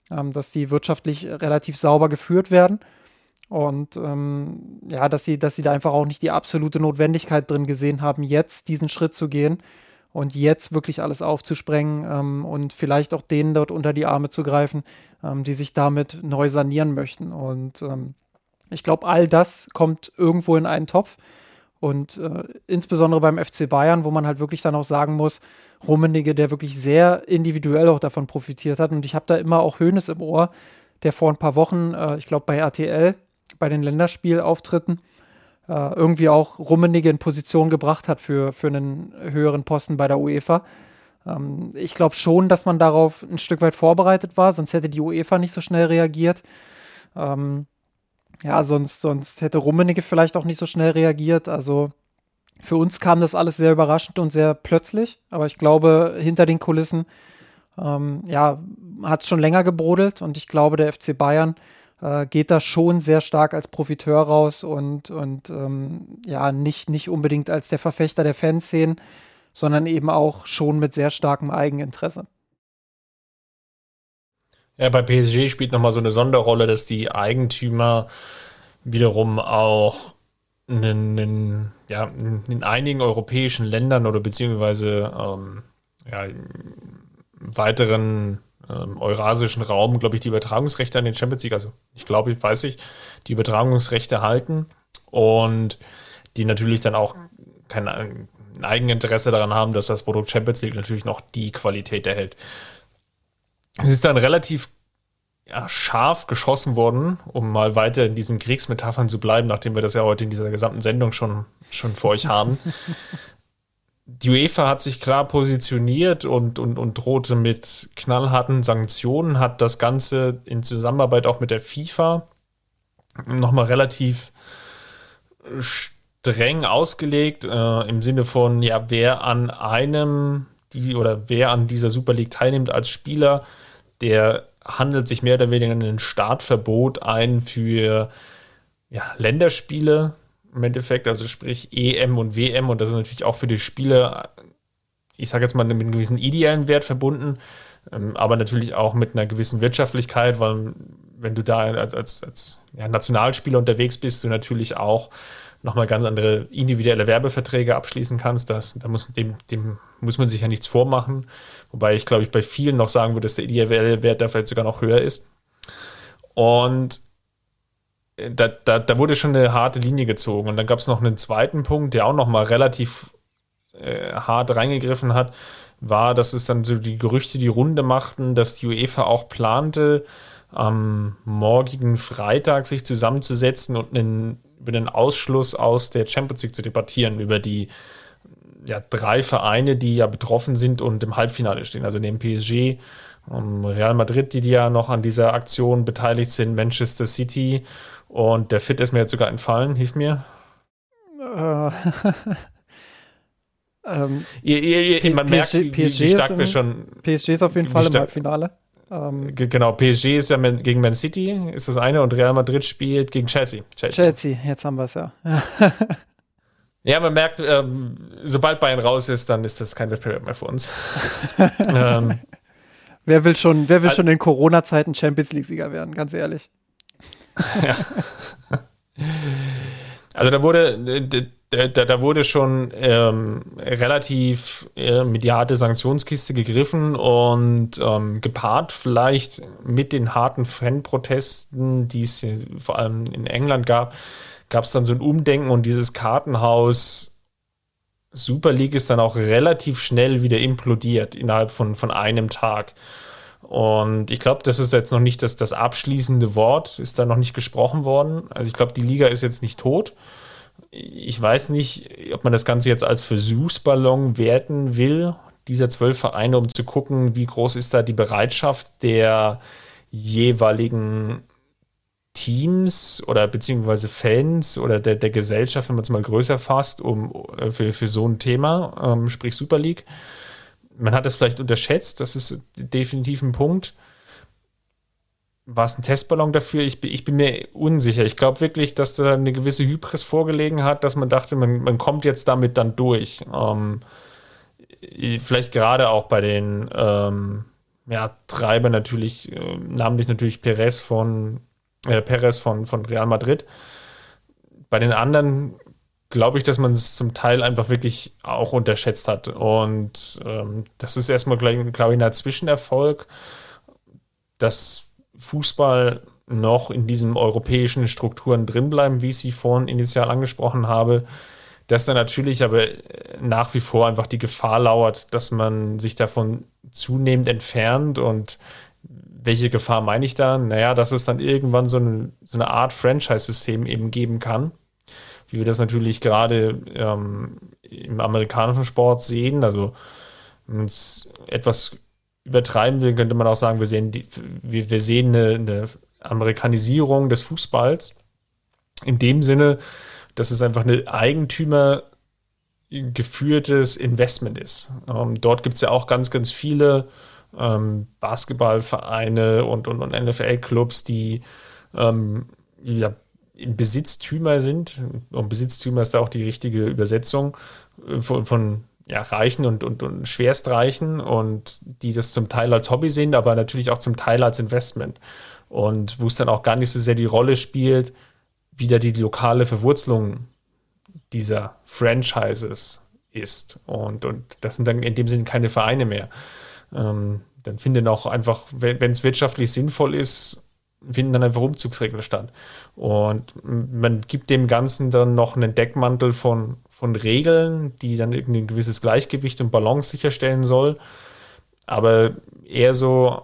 dass die wirtschaftlich relativ sauber geführt werden und dass sie da einfach auch nicht die absolute Notwendigkeit drin gesehen haben, jetzt diesen Schritt zu gehen und jetzt wirklich alles aufzusprengen und vielleicht auch denen dort unter die Arme zu greifen, die sich damit neu sanieren möchten. Und ich glaube, all das kommt irgendwo in einen Topf. Und insbesondere beim FC Bayern, wo man halt wirklich dann auch sagen muss, Rummenigge, der wirklich sehr individuell auch davon profitiert hat. Und ich habe da immer auch Hoeneß im Ohr, der vor ein paar Wochen, ich glaube bei RTL, bei den Länderspielauftritten, irgendwie auch Rummenigge in Position gebracht hat für einen höheren Posten bei der UEFA. Ich glaube schon, dass man darauf ein Stück weit vorbereitet war, sonst hätte die UEFA nicht so schnell reagiert. Sonst hätte Rummenigge vielleicht auch nicht so schnell reagiert. Also für uns kam das alles sehr überraschend und sehr plötzlich. Aber ich glaube, hinter den Kulissen hat es schon länger gebrodelt. Und ich glaube, der FC Bayern geht da schon sehr stark als Profiteur raus und nicht unbedingt als der Verfechter der Fanszenen, sondern eben auch schon mit sehr starkem Eigeninteresse. Ja, bei PSG spielt nochmal so eine Sonderrolle, dass die Eigentümer wiederum auch in einigen europäischen Ländern oder beziehungsweise weiteren eurasischen Raum, glaube ich, die Übertragungsrechte an den Champions League, die Übertragungsrechte halten und die natürlich dann auch kein Eigeninteresse daran haben, dass das Produkt Champions League natürlich noch die Qualität erhält. Es ist dann relativ scharf geschossen worden, um mal weiter in diesen Kriegsmetaphern zu bleiben, nachdem wir das ja heute in dieser gesamten Sendung schon vor euch haben. Die UEFA hat sich klar positioniert und drohte mit knallharten Sanktionen, hat das Ganze in Zusammenarbeit auch mit der FIFA nochmal relativ streng ausgelegt, im Sinne von, wer an dieser Super League teilnimmt als Spieler, der handelt sich mehr oder weniger ein Startverbot ein für Länderspiele im Endeffekt, also sprich EM und WM, und das ist natürlich auch für die Spieler, ich sage jetzt mal, mit einem gewissen ideellen Wert verbunden, aber natürlich auch mit einer gewissen Wirtschaftlichkeit, weil wenn du da als Nationalspieler unterwegs bist, du natürlich auch nochmal ganz andere individuelle Werbeverträge abschließen kannst. Dem muss man sich ja nichts vormachen. Wobei ich, glaube ich, bei vielen noch sagen würde, dass der ideelle Wert da vielleicht sogar noch höher ist. Und da wurde schon eine harte Linie gezogen. Und dann gab es noch einen zweiten Punkt, der auch nochmal relativ hart reingegriffen hat, war, dass es dann so die Gerüchte die Runde machten, dass die UEFA auch plante, am morgigen Freitag sich zusammenzusetzen und über den Ausschluss aus der Champions League zu debattieren, über die drei Vereine, die ja betroffen sind und im Halbfinale stehen. Also neben PSG, Real Madrid, die ja noch an dieser Aktion beteiligt sind, Manchester City und der Fit ist mir jetzt sogar entfallen. Hilf mir. PSG ist auf jeden Fall im Halbfinale. Genau, PSG ist ja gegen Man City, ist das eine, und Real Madrid spielt gegen Chelsea. Chelsea, jetzt haben wir es ja. Ja, man merkt, sobald Bayern raus ist, dann ist das kein Wettbewerb mehr für uns. Wer will schon in Corona-Zeiten Champions-League-Sieger werden, ganz ehrlich. Ja. Also da wurde schon relativ mit die harte Sanktionskiste gegriffen und gepaart vielleicht mit den harten Fanprotesten, die es vor allem in England gab es dann so ein Umdenken und dieses Kartenhaus Super League ist dann auch relativ schnell wieder implodiert innerhalb von einem Tag. Und ich glaube, das ist jetzt noch nicht das abschließende Wort, ist da noch nicht gesprochen worden. Also ich glaube, die Liga ist jetzt nicht tot. Ich weiß nicht, ob man das Ganze jetzt als Versuchsballon werten will, dieser 12 Vereine, um zu gucken, wie groß ist da die Bereitschaft der jeweiligen Teams oder beziehungsweise Fans oder der Gesellschaft, wenn man es mal größer fasst, für so ein Thema, sprich Super League. Man hat das vielleicht unterschätzt, das ist definitiv ein Punkt. War es ein Testballon dafür? Ich bin mir unsicher. Ich glaube wirklich, dass da eine gewisse Hybris vorgelegen hat, dass man dachte, man kommt jetzt damit dann durch. Vielleicht gerade auch bei den Treibern natürlich, namentlich natürlich Perez von Real Madrid. Bei den anderen glaube ich, dass man es zum Teil einfach wirklich auch unterschätzt hat. Und das ist erstmal, glaube ich, ein Zwischenerfolg, dass Fußball noch in diesen europäischen Strukturen drinbleiben, wie ich sie vorhin initial angesprochen habe, dass da natürlich aber nach wie vor einfach die Gefahr lauert, dass man sich davon zunehmend entfernt. Und welche Gefahr meine ich da? Naja, dass es dann irgendwann so eine Art Franchise-System eben geben kann, wie wir das natürlich gerade im amerikanischen Sport sehen. Also wenn man es etwas übertreiben will, könnte man auch sagen, wir sehen eine Amerikanisierung des Fußballs in dem Sinne, dass es einfach eine eigentümergeführtes Investment ist. Dort gibt es ja auch ganz, ganz viele Basketballvereine und NFL-Clubs, die Besitztümer sind, und Besitztümer ist da auch die richtige Übersetzung von Reichen und Schwerstreichen, und die das zum Teil als Hobby sehen, aber natürlich auch zum Teil als Investment, und wo es dann auch gar nicht so sehr die Rolle spielt, wieder die lokale Verwurzelung dieser Franchises ist, und das sind dann in dem Sinne keine Vereine mehr. Dann finden auch einfach, wenn es wirtschaftlich sinnvoll ist, finden dann einfach Umzugsregeln statt. Und man gibt dem Ganzen dann noch einen Deckmantel von Regeln, die dann irgendein gewisses Gleichgewicht und Balance sicherstellen soll. Aber eher so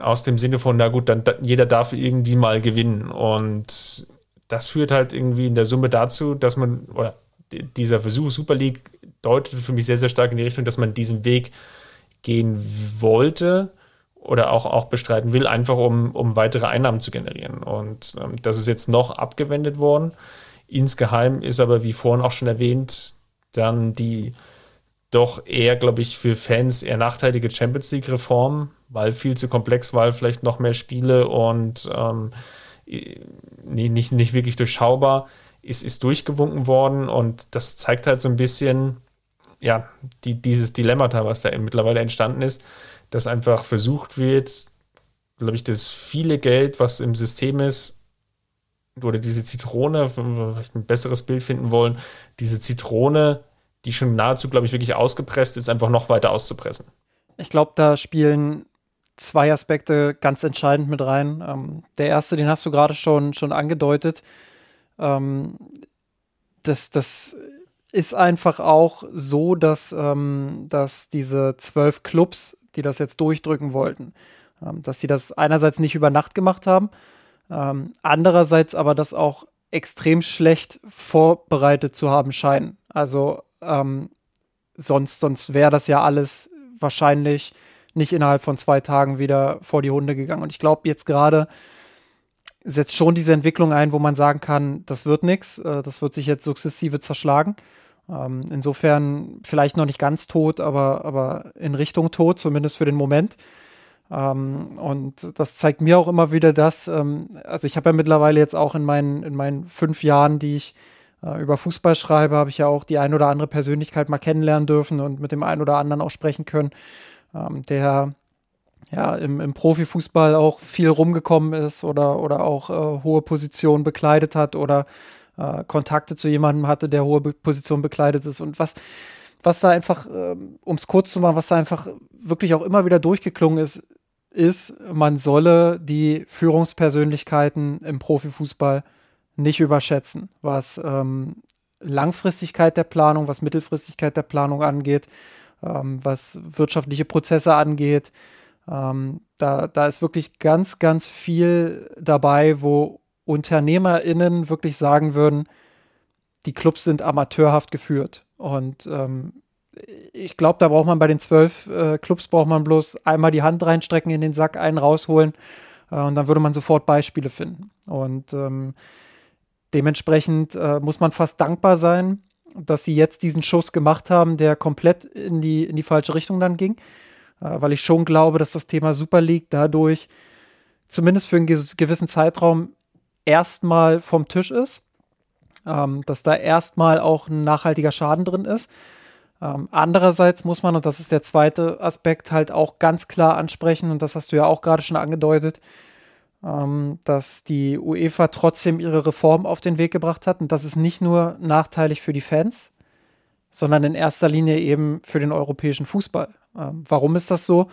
aus dem Sinne von, na gut, dann jeder darf irgendwie mal gewinnen. Und das führt halt irgendwie in der Summe dazu, dass man, oder dieser Versuch Super League deutet für mich sehr, sehr stark in die Richtung, dass man diesen Weg gehen wollte, oder auch bestreiten will, einfach um weitere Einnahmen zu generieren. Und das ist jetzt noch abgewendet worden. Insgeheim ist aber, wie vorhin auch schon erwähnt, dann die doch eher, glaube ich, für Fans eher nachteilige Champions League-Reform, weil viel zu komplex, weil vielleicht noch mehr Spiele und nicht wirklich durchschaubar, ist durchgewunken worden. Und das zeigt halt so ein bisschen, dieses Dilemmata, was da mittlerweile entstanden ist, dass einfach versucht wird, glaube ich, das viele Geld, was im System ist, oder diese Zitrone, wenn wir vielleicht ein besseres Bild finden wollen, diese Zitrone, die schon nahezu, glaube ich, wirklich ausgepresst ist, einfach noch weiter auszupressen. Ich glaube, da spielen zwei Aspekte ganz entscheidend mit rein. Der erste, den hast du gerade schon angedeutet. Das ist einfach auch so, dass diese 12 Clubs, die das jetzt durchdrücken wollten, Dass sie das einerseits nicht über Nacht gemacht haben, andererseits aber das auch extrem schlecht vorbereitet zu haben scheinen. Also sonst wäre das ja alles wahrscheinlich nicht innerhalb von 2 Tagen wieder vor die Hunde gegangen. Und ich glaube, jetzt gerade setzt schon diese Entwicklung ein, wo man sagen kann, das wird nichts, das wird sich jetzt sukzessive zerschlagen. Insofern vielleicht noch nicht ganz tot, aber in Richtung tot, zumindest für den Moment. Und das zeigt mir auch immer wieder, dass, also ich habe ja mittlerweile jetzt auch in meinen 5 Jahren, die ich über Fußball schreibe, habe ich ja auch die ein oder andere Persönlichkeit mal kennenlernen dürfen und mit dem einen oder anderen auch sprechen können, der ja im Profifußball auch viel rumgekommen ist oder auch hohe Positionen bekleidet hat oder Kontakte zu jemandem hatte, der hohe Positionen bekleidet ist und was da einfach, um es kurz zu machen, was da einfach wirklich auch immer wieder durchgeklungen ist, man solle die Führungspersönlichkeiten im Profifußball nicht überschätzen, was Langfristigkeit der Planung, was Mittelfristigkeit der Planung angeht, was wirtschaftliche Prozesse angeht. Da ist wirklich ganz, ganz viel dabei, wo UnternehmerInnen wirklich sagen würden, die Clubs sind amateurhaft geführt. Und ich glaube, da braucht man bei den 12 Clubs braucht man bloß einmal die Hand reinstrecken, in den Sack einen rausholen und dann würde man sofort Beispiele finden. Und dementsprechend muss man fast dankbar sein, dass sie jetzt diesen Schuss gemacht haben, der komplett in die falsche Richtung dann ging, weil ich schon glaube, dass das Thema Super League dadurch zumindest für einen gewissen Zeitraum erstmal vom Tisch ist. Dass da erstmal auch ein nachhaltiger Schaden drin ist. Andererseits muss man, und das ist der zweite Aspekt, halt auch ganz klar ansprechen, und das hast du ja auch gerade schon angedeutet, dass die UEFA trotzdem ihre Reform auf den Weg gebracht hat. Und das ist nicht nur nachteilig für die Fans, sondern in erster Linie eben für den europäischen Fußball. Warum ist das so?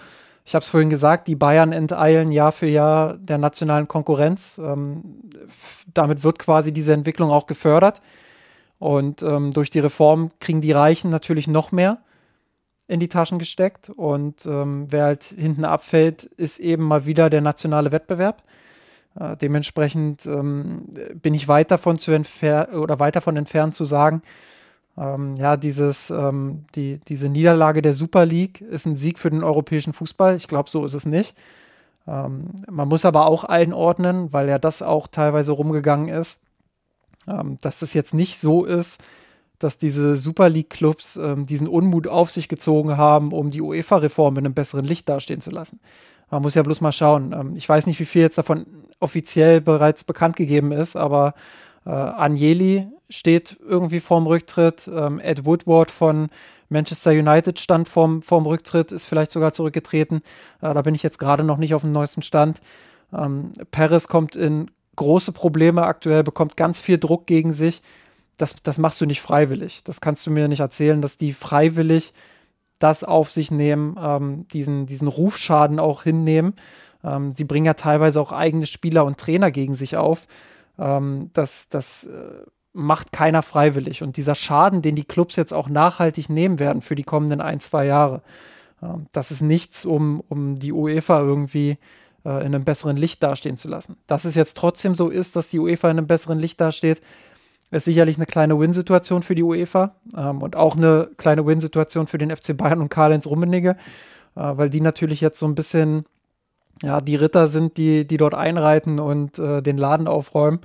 Ich habe es vorhin gesagt, die Bayern enteilen Jahr für Jahr der nationalen Konkurrenz. Damit wird quasi diese Entwicklung auch gefördert. Und durch die Reform kriegen die Reichen natürlich noch mehr in die Taschen gesteckt. Und wer halt hinten abfällt, ist eben mal wieder der nationale Wettbewerb. Dementsprechend bin ich weit davon entfernt zu sagen, diese Niederlage der Super League ist ein Sieg für den europäischen Fußball. Ich glaube, so ist es nicht. Man muss aber auch einordnen, weil ja das auch teilweise rumgegangen ist, dass es jetzt nicht so ist, dass diese Super League Clubs diesen Unmut auf sich gezogen haben, um die UEFA-Reform in einem besseren Licht dastehen zu lassen. Man muss ja bloß mal schauen. Ich weiß nicht, wie viel jetzt davon offiziell bereits bekannt gegeben ist, aber Agnelli steht irgendwie vorm Rücktritt. Ed Woodward von Manchester United stand vorm Rücktritt, ist vielleicht sogar zurückgetreten. Da bin ich jetzt gerade noch nicht auf dem neuesten Stand. Perez kommt in große Probleme aktuell, bekommt ganz viel Druck gegen sich. Das machst du nicht freiwillig. Das kannst du mir nicht erzählen, dass die freiwillig das auf sich nehmen, diesen Rufschaden auch hinnehmen. Sie bringen ja teilweise auch eigene Spieler und Trainer gegen sich auf. Das macht keiner freiwillig. Und dieser Schaden, den die Clubs jetzt auch nachhaltig nehmen werden für die kommenden 1-2 Jahre, das ist nichts, um die UEFA irgendwie in einem besseren Licht dastehen zu lassen. Dass es jetzt trotzdem so ist, dass die UEFA in einem besseren Licht dasteht, ist sicherlich eine kleine Win-Situation für die UEFA und auch eine kleine Win-Situation für den FC Bayern und Karl-Heinz Rummenigge, weil die natürlich jetzt so ein bisschen die Ritter sind, die dort einreiten und den Laden aufräumen.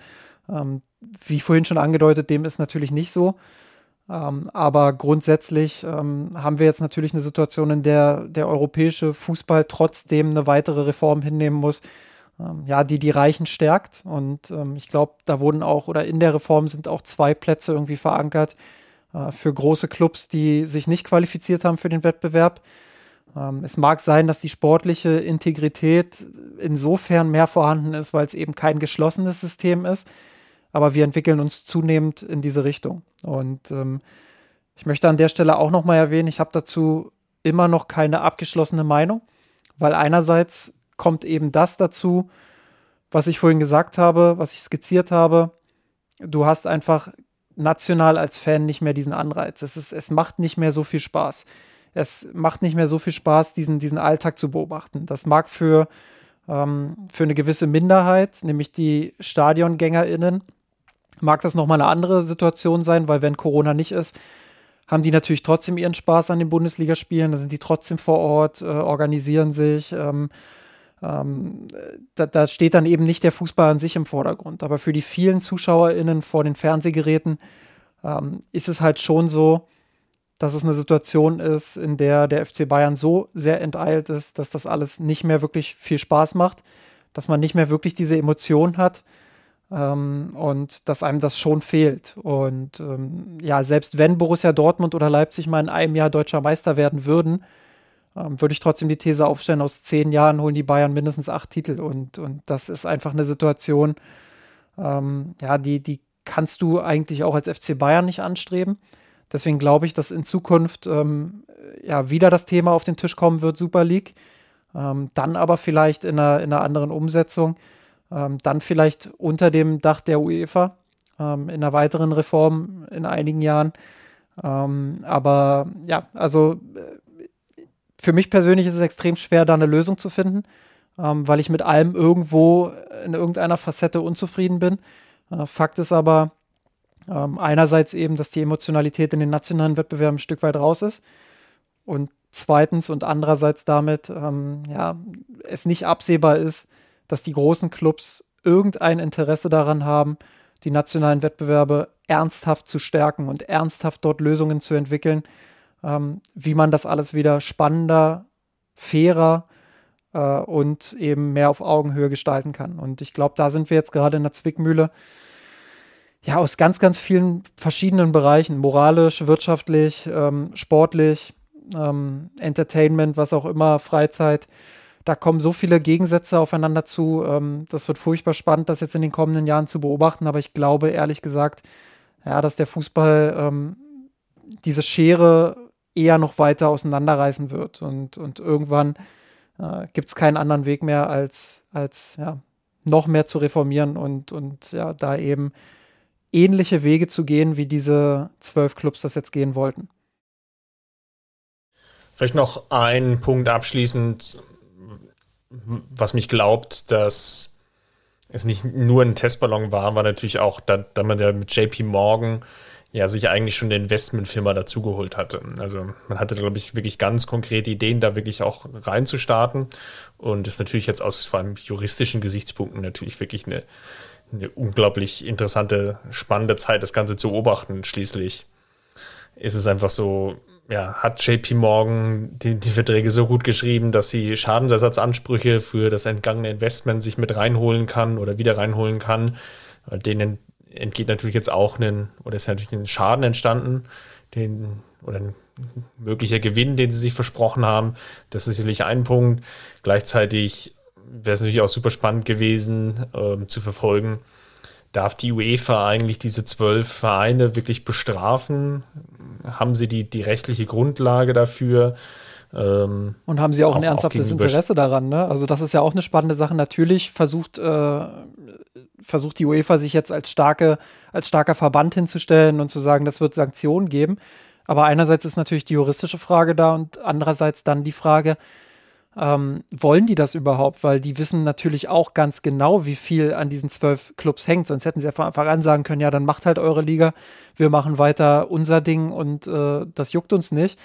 Wie vorhin schon angedeutet, dem ist natürlich nicht so. Aber grundsätzlich haben wir jetzt natürlich eine Situation, in der der europäische Fußball trotzdem eine weitere Reform hinnehmen muss, die Reichen stärkt. Und ich glaube, da wurden auch, oder in der Reform sind auch 2 Plätze irgendwie verankert für große Clubs, die sich nicht qualifiziert haben für den Wettbewerb. Es mag sein, dass die sportliche Integrität insofern mehr vorhanden ist, weil es eben kein geschlossenes System ist, aber wir entwickeln uns zunehmend in diese Richtung. Und ich möchte an der Stelle auch nochmal erwähnen, ich habe dazu immer noch keine abgeschlossene Meinung, weil einerseits kommt eben das dazu, was ich vorhin gesagt habe, was ich skizziert habe. Du hast einfach national als Fan nicht mehr diesen Anreiz. Es macht nicht mehr so viel Spaß. es macht nicht mehr so viel Spaß, diesen Alltag zu beobachten. Das mag für eine gewisse Minderheit, nämlich die StadiongängerInnen, mag das nochmal eine andere Situation sein, weil wenn Corona nicht ist, haben die natürlich trotzdem ihren Spaß an den Bundesligaspielen, da sind die trotzdem vor Ort, organisieren sich, da steht dann eben nicht der Fußball an sich im Vordergrund. Aber für die vielen ZuschauerInnen vor den Fernsehgeräten ist es halt schon so, dass es eine Situation ist, in der der FC Bayern so sehr enteilt ist, dass das alles nicht mehr wirklich viel Spaß macht, dass man nicht mehr wirklich diese Emotion hat und dass einem das schon fehlt. Und ja, selbst wenn Borussia Dortmund oder Leipzig mal in einem Jahr deutscher Meister werden würden, würde ich trotzdem die These aufstellen, aus 10 Jahren holen die Bayern mindestens 8 Titel. Und das ist einfach eine Situation, die kannst du eigentlich auch als FC Bayern nicht anstreben. Deswegen glaube ich, dass in Zukunft wieder das Thema auf den Tisch kommen wird, Super League. Dann aber vielleicht in einer anderen Umsetzung. Dann vielleicht unter dem Dach der UEFA, in einer weiteren Reform in einigen Jahren. Aber ja, also für mich persönlich ist es extrem schwer, da eine Lösung zu finden, weil ich mit allem irgendwo in irgendeiner Facette unzufrieden bin. Fakt ist aber, einerseits eben, dass die Emotionalität in den nationalen Wettbewerben ein Stück weit raus ist und zweitens und andererseits damit es nicht absehbar ist, dass die großen Clubs irgendein Interesse daran haben, die nationalen Wettbewerbe ernsthaft zu stärken und ernsthaft dort Lösungen zu entwickeln, wie man das alles wieder spannender, fairer und eben mehr auf Augenhöhe gestalten kann. Und ich glaube, da sind wir jetzt gerade in der Zwickmühle, ja, aus ganz, ganz vielen verschiedenen Bereichen, moralisch, wirtschaftlich, sportlich, Entertainment, was auch immer, Freizeit. Da kommen so viele Gegensätze aufeinander zu. Das wird furchtbar spannend, das jetzt in den kommenden Jahren zu beobachten. Aber ich glaube, ehrlich gesagt, ja, dass der Fußball diese Schere eher noch weiter auseinanderreißen wird. Und irgendwann gibt es keinen anderen Weg mehr, als noch mehr zu reformieren und da eben ähnliche Wege zu gehen, wie diese 12 Clubs das jetzt gehen wollten. Vielleicht noch ein Punkt abschließend, was mich glaubt, dass es nicht nur ein Testballon war natürlich auch, da man ja mit JP Morgan ja sich eigentlich schon eine Investmentfirma dazugeholt hatte. Also man hatte, glaube ich, wirklich ganz konkrete Ideen, da wirklich auch reinzustarten. Und das ist natürlich jetzt aus vor allem juristischen Gesichtspunkten natürlich wirklich eine unglaublich interessante, spannende Zeit, das Ganze zu beobachten. Schließlich ist es einfach so, ja, hat JP Morgan die Verträge so gut geschrieben, dass sie Schadensersatzansprüche für das entgangene Investment sich mit reinholen kann oder wieder reinholen kann. Denen entgeht natürlich jetzt auch ist natürlich ein Schaden entstanden, oder ein möglicher Gewinn, den sie sich versprochen haben. Das ist sicherlich ein Punkt. Gleichzeitig wäre es natürlich auch super spannend gewesen, zu verfolgen, darf die UEFA eigentlich diese 12 Vereine wirklich bestrafen? Haben sie die rechtliche Grundlage dafür? Und haben sie auch ein ernsthaftes Interesse daran, ne? Also das ist ja auch eine spannende Sache. Natürlich versucht die UEFA sich jetzt als starker Verband hinzustellen und zu sagen, das wird Sanktionen geben. Aber einerseits ist natürlich die juristische Frage da und andererseits dann die Frage, wollen die das überhaupt? Weil die wissen natürlich auch ganz genau, wie viel an diesen 12 Clubs hängt. Sonst hätten sie ja von Anfang an sagen können, ja, dann macht halt eure Liga, wir machen weiter unser Ding und das juckt uns nicht.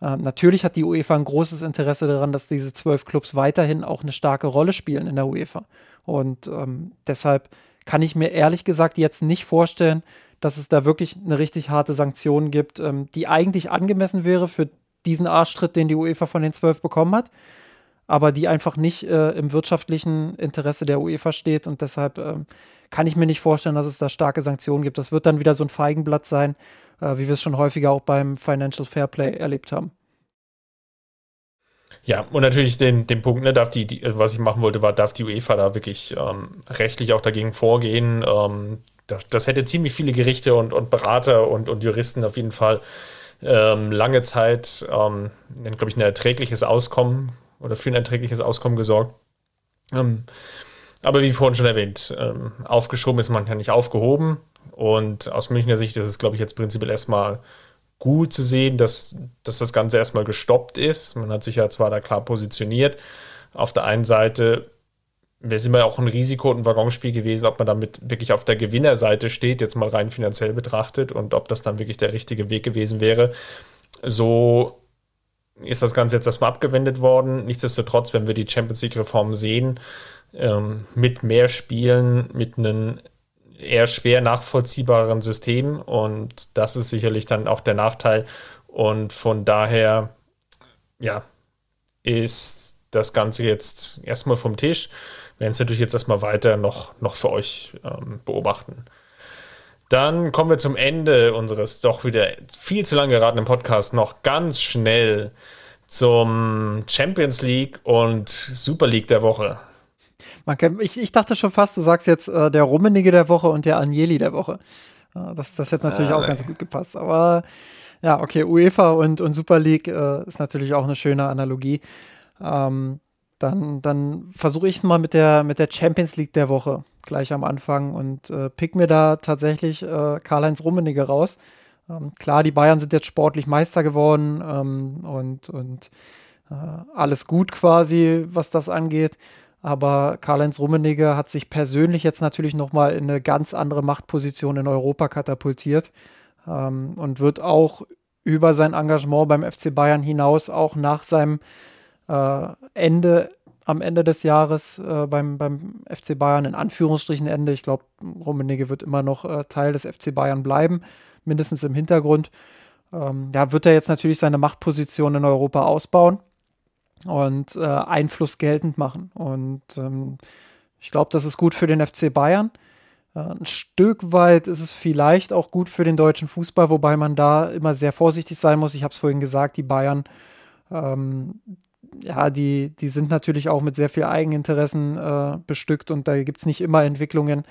Natürlich hat die UEFA ein großes Interesse daran, dass diese 12 Clubs weiterhin auch eine starke Rolle spielen in der UEFA. Und deshalb kann ich mir ehrlich gesagt jetzt nicht vorstellen, dass es da wirklich eine richtig harte Sanktion gibt, die eigentlich angemessen wäre für diesen Arschtritt, den die UEFA von den 12 bekommen hat, aber die einfach nicht im wirtschaftlichen Interesse der UEFA steht und deshalb kann ich mir nicht vorstellen, dass es da starke Sanktionen gibt. Das wird dann wieder so ein Feigenblatt sein, wie wir es schon häufiger auch beim Financial Fairplay erlebt haben. Ja, und natürlich den Punkt, ne, was ich machen wollte, war, darf die UEFA da wirklich rechtlich auch dagegen vorgehen? Das hätte ziemlich viele Gerichte und Berater und Juristen auf jeden Fall lange Zeit, glaube ich, für ein erträgliches Auskommen gesorgt. Aber wie vorhin schon erwähnt, aufgeschoben ist man ja nicht aufgehoben. Und aus Münchner Sicht ist es, glaube ich, jetzt prinzipiell erstmal gut zu sehen, dass das Ganze erstmal gestoppt ist. Man hat sich ja zwar da klar positioniert. Auf der einen Seite wäre es immer auch ein Risiko und ein Waggonspiel gewesen, ob man damit wirklich auf der Gewinnerseite steht, jetzt mal rein finanziell betrachtet, und ob das dann wirklich der richtige Weg gewesen wäre. So ist das Ganze jetzt erstmal abgewendet worden. Nichtsdestotrotz, wenn wir die Champions-League-Reform sehen, mit mehr Spielen, mit einem eher schwer nachvollziehbaren System, und das ist sicherlich dann auch der Nachteil, und von daher ja, ist das Ganze jetzt erstmal vom Tisch. Wir werden es natürlich jetzt erstmal weiter noch für euch beobachten. Dann kommen wir zum Ende unseres doch wieder viel zu lang geratenen Podcasts noch ganz schnell zum Champions League und Super League der Woche. Mann, ich dachte schon fast, du sagst jetzt der Rummenigge der Woche und der Agnelli der Woche. Das hätte natürlich auch ganz gut gepasst. Aber ja, okay, UEFA und Super League ist natürlich auch eine schöne Analogie. Dann versuche ich es mal mit der Champions League der Woche gleich am Anfang und pick mir da tatsächlich Karl-Heinz Rummenigge raus. Klar, die Bayern sind jetzt sportlich Meister geworden und alles gut quasi, was das angeht. Aber Karl-Heinz Rummenigge hat sich persönlich jetzt natürlich nochmal in eine ganz andere Machtposition in Europa katapultiert und wird auch über sein Engagement beim FC Bayern hinaus auch nach seinem am Ende des Jahres beim FC Bayern, in Anführungsstrichen Ende. Ich glaube, Rummenigge wird immer noch Teil des FC Bayern bleiben, mindestens im Hintergrund. Wird er jetzt natürlich seine Machtposition in Europa ausbauen und Einfluss geltend machen. Und ich glaube, das ist gut für den FC Bayern. Ein Stück weit ist es vielleicht auch gut für den deutschen Fußball, wobei man da immer sehr vorsichtig sein muss. Ich habe es vorhin gesagt, die Bayern die sind natürlich auch mit sehr viel Eigeninteressen bestückt, und da gibt es nicht immer Entwicklungen,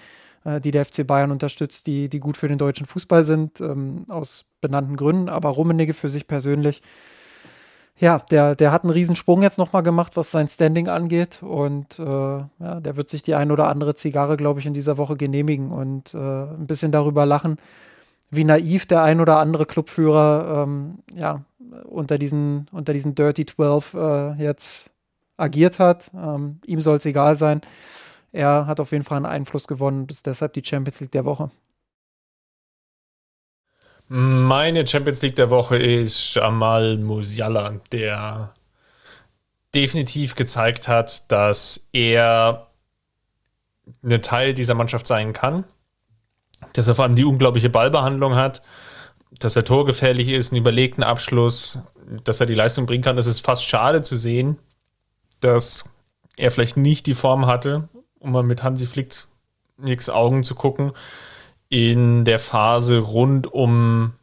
die der FC Bayern unterstützt, die gut für den deutschen Fußball sind, aus benannten Gründen. Aber Rummenigge für sich persönlich, ja, der hat einen Riesensprung jetzt nochmal gemacht, was sein Standing angeht, und der wird sich die ein oder andere Zigarre, glaube ich, in dieser Woche genehmigen und ein bisschen darüber lachen, wie naiv der ein oder andere Clubführer unter diesen Dirty 12 jetzt agiert hat. Ihm soll es egal sein. Er hat auf jeden Fall einen Einfluss gewonnen und ist deshalb die Champions League der Woche. Meine Champions League der Woche ist Jamal Musiala, der definitiv gezeigt hat, dass er ein Teil dieser Mannschaft sein kann, dass er vor allem die unglaubliche Ballbehandlung hat, dass er torgefährlich ist, einen überlegten Abschluss, dass er die Leistung bringen kann. Es ist fast schade zu sehen, dass er vielleicht nicht die Form hatte, um mal mit Hansi Flick nix Augen zu gucken, in der Phase rund um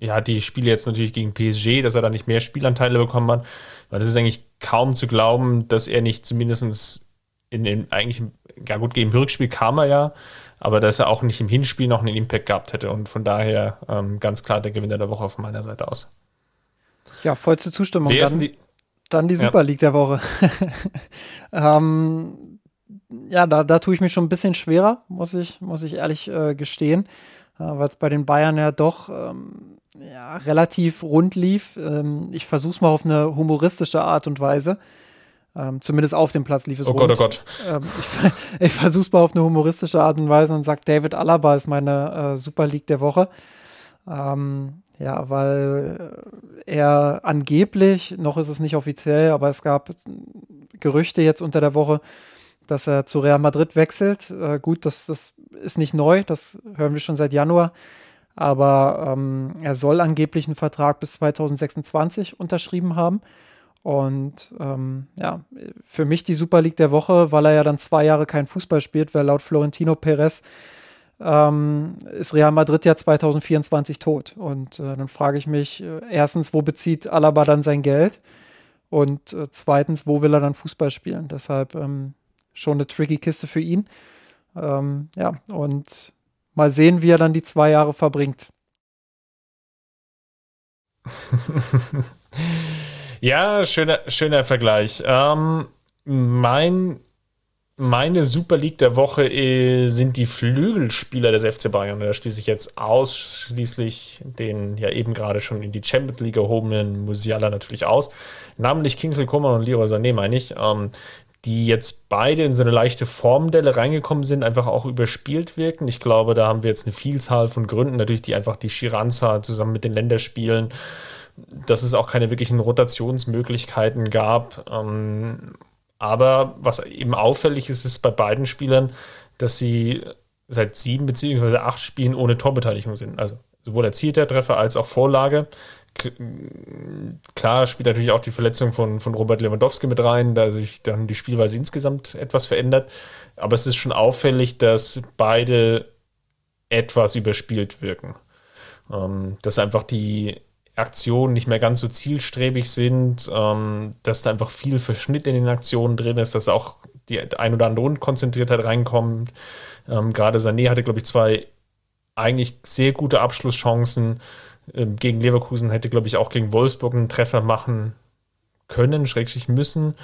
die Spiele jetzt natürlich gegen PSG, dass er da nicht mehr Spielanteile bekommen hat. Weil das ist eigentlich kaum zu glauben, dass er nicht zumindest gegen das Rückspiel kam er ja, aber dass er auch nicht im Hinspiel noch einen Impact gehabt hätte. Und von daher ganz klar der Gewinner der Woche von meiner Seite aus. Ja, vollste Zustimmung. Dann die Super League der Woche. Da tue ich mich schon ein bisschen schwerer, muss ich ehrlich gestehen, weil es bei den Bayern ja doch relativ rund lief. Ich versuche es mal auf eine humoristische Art und Weise. Zumindest auf dem Platz lief es rund. Oh Gott. Ich versuche es mal auf eine humoristische Art und Weise und sage, David Alaba ist meine Super League der Woche. Weil er angeblich, noch ist es nicht offiziell, aber es gab Gerüchte jetzt unter der Woche, dass er zu Real Madrid wechselt. Gut, das ist nicht neu, das hören wir schon seit Januar. Aber er soll angeblich einen Vertrag bis 2026 unterschrieben haben. Und für mich die Super League der Woche, weil er ja dann 2 Jahre keinen Fußball spielt, weil laut Florentino Perez ist Real Madrid ja 2024 tot. Und dann frage ich mich, erstens, wo bezieht Alaba dann sein Geld? Und zweitens, wo will er dann Fußball spielen? Deshalb schon eine tricky Kiste für ihn. Und mal sehen, wie er dann die 2 Jahre verbringt. Ja, schöner Vergleich. Mein meine Super League der Woche sind die Flügelspieler des FC Bayern. Da schließe ich jetzt ausschließlich den ja eben gerade schon in die Champions League erhobenen Musiala natürlich aus. Namentlich Kingsley Coman und Leroy Sané, meine ich, die jetzt beide in so eine leichte Formdelle reingekommen sind, einfach auch überspielt wirken. Ich glaube, da haben wir jetzt eine Vielzahl von Gründen. Natürlich die einfach die schiere Anzahl zusammen mit den Länderspielen, dass es auch keine wirklichen Rotationsmöglichkeiten gab. Aber was eben auffällig ist, ist bei beiden Spielern, dass sie seit 7 bzw. 8 Spielen ohne Torbeteiligung sind. Also sowohl erzielter Treffer als auch Vorlage. Klar spielt natürlich auch die Verletzung von Robert Lewandowski mit rein, da sich dann die Spielweise insgesamt etwas verändert. Aber es ist schon auffällig, dass beide etwas überspielt wirken. Dass einfach die Aktionen nicht mehr ganz so zielstrebig sind, dass da einfach viel Verschnitt in den Aktionen drin ist, dass auch die ein oder andere Unkonzentriertheit reinkommt. Gerade Sané hatte, glaube ich, 2 eigentlich sehr gute Abschlusschancen. Gegen Leverkusen hätte, glaube ich, auch gegen Wolfsburg einen Treffer machen können, schrägstrich müssen.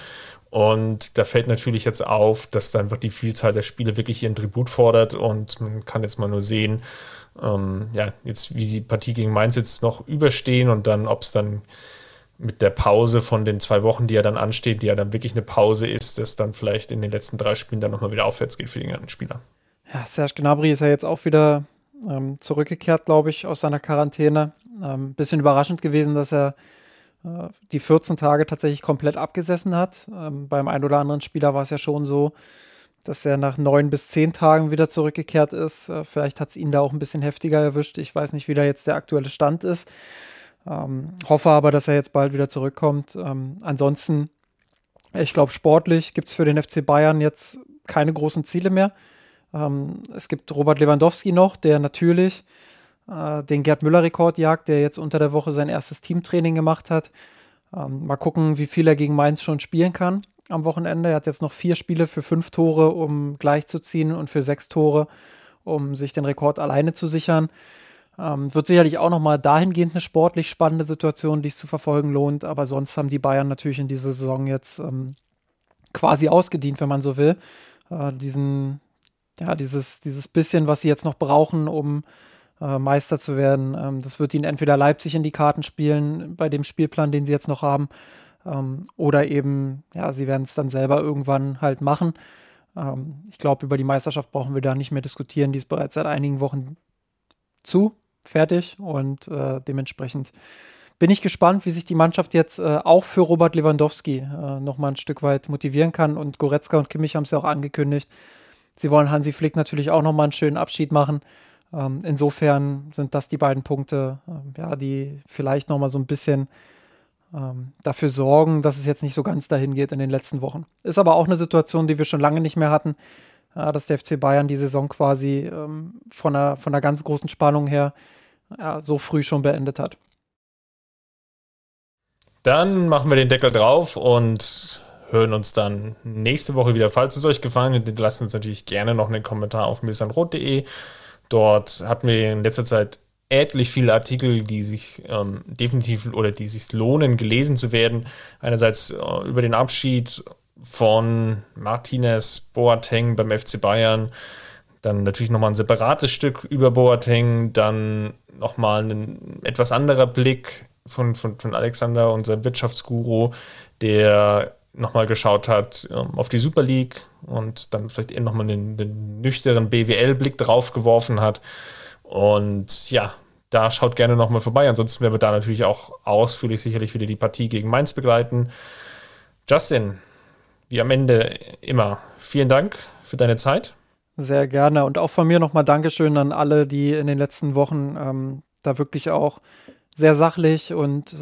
Und da fällt natürlich jetzt auf, dass da einfach die Vielzahl der Spiele wirklich ihren Tribut fordert. Und man kann jetzt mal nur sehen, jetzt wie die Partie gegen Mainz jetzt noch überstehen und dann, ob es dann mit der Pause von den 2 Wochen, die ja dann ansteht, die ja dann wirklich eine Pause ist, dass dann vielleicht in den letzten 3 Spielen dann nochmal wieder aufwärts geht für den ganzen Spieler. Ja, Serge Gnabry ist ja jetzt auch wieder zurückgekehrt, glaube ich, aus seiner Quarantäne. Bisschen überraschend gewesen, dass er die 14 Tage tatsächlich komplett abgesessen hat. Beim einen oder anderen Spieler war es ja schon so, dass er nach 9 bis 10 Tagen wieder zurückgekehrt ist. Vielleicht hat es ihn da auch ein bisschen heftiger erwischt. Ich weiß nicht, wie da jetzt der aktuelle Stand ist. Hoffe aber, dass er jetzt bald wieder zurückkommt. Ansonsten, ich glaube, sportlich gibt es für den FC Bayern jetzt keine großen Ziele mehr. Es gibt Robert Lewandowski noch, der natürlich den Gerd-Müller-Rekord jagt, der jetzt unter der Woche sein erstes Teamtraining gemacht hat. Mal gucken, wie viel er gegen Mainz schon spielen kann am Wochenende. Er hat jetzt noch 4 Spiele für 5 Tore, um gleich zu ziehen, und für 6 Tore, um sich den Rekord alleine zu sichern. Wird sicherlich auch nochmal dahingehend eine sportlich spannende Situation, die es zu verfolgen lohnt. Aber sonst haben die Bayern natürlich in dieser Saison jetzt quasi ausgedient, wenn man so will. Dieses bisschen, was sie jetzt noch brauchen, um Meister zu werden, das wird ihnen entweder Leipzig in die Karten spielen bei dem Spielplan, den sie jetzt noch haben, oder eben, ja, sie werden es dann selber irgendwann halt machen. Ich glaube, über die Meisterschaft brauchen wir da nicht mehr diskutieren. Die ist bereits seit einigen Wochen fertig und dementsprechend bin ich gespannt, wie sich die Mannschaft jetzt auch für Robert Lewandowski nochmal ein Stück weit motivieren kann, und Goretzka und Kimmich haben es ja auch angekündigt. Sie wollen Hansi Flick natürlich auch nochmal einen schönen Abschied machen. Insofern sind das die beiden Punkte, die vielleicht nochmal so ein bisschen dafür sorgen, dass es jetzt nicht so ganz dahin geht in den letzten Wochen. Ist aber auch eine Situation, die wir schon lange nicht mehr hatten, dass der FC Bayern die Saison quasi von einer ganz großen Spannung her so früh schon beendet hat. Dann machen wir den Deckel drauf und hören uns dann nächste Woche wieder. Falls es euch gefallen hat, lasst uns natürlich gerne noch einen Kommentar auf milsanrot.de. Dort hatten wir in letzter Zeit etlich viele Artikel, die sich definitiv oder die sich lohnen, gelesen zu werden. Einerseits über den Abschied von Martinez, Boateng beim FC Bayern, dann natürlich nochmal ein separates Stück über Boateng, dann nochmal ein etwas anderer Blick von Alexander, unserem Wirtschaftsguru, der nochmal geschaut hat auf die Super League und dann vielleicht eher nochmal den nüchternen BWL-Blick drauf geworfen hat. Und ja, da schaut gerne nochmal vorbei. Ansonsten werden wir da natürlich auch ausführlich sicherlich wieder die Partie gegen Mainz begleiten. Justin, wie am Ende immer, vielen Dank für deine Zeit. Sehr gerne, und auch von mir nochmal Dankeschön an alle, die in den letzten Wochen da wirklich auch sehr sachlich und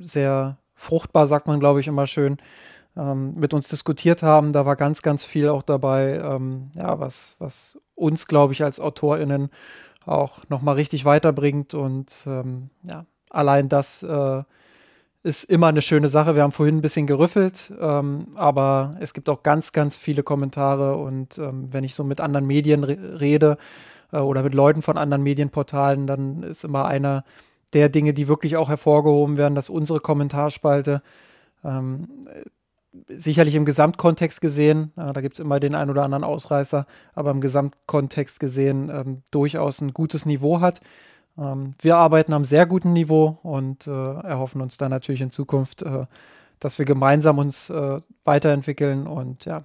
sehr fruchtbar, sagt man, glaube ich, immer schön, mit uns diskutiert haben. Da war ganz, ganz viel auch dabei, was uns, glaube ich, als AutorInnen auch nochmal richtig weiterbringt. Und allein das ist immer eine schöne Sache. Wir haben vorhin ein bisschen gerüffelt, aber es gibt auch ganz, ganz viele Kommentare. Und wenn ich so mit anderen Medien rede oder mit Leuten von anderen Medienportalen, dann ist immer einer der Dinge, die wirklich auch hervorgehoben werden, dass unsere Kommentarspalte sicherlich im Gesamtkontext gesehen, da gibt es immer den einen oder anderen Ausreißer, aber im Gesamtkontext gesehen durchaus ein gutes Niveau hat. Wir arbeiten am sehr guten Niveau und erhoffen uns dann natürlich in Zukunft, dass wir gemeinsam uns weiterentwickeln. Und ja,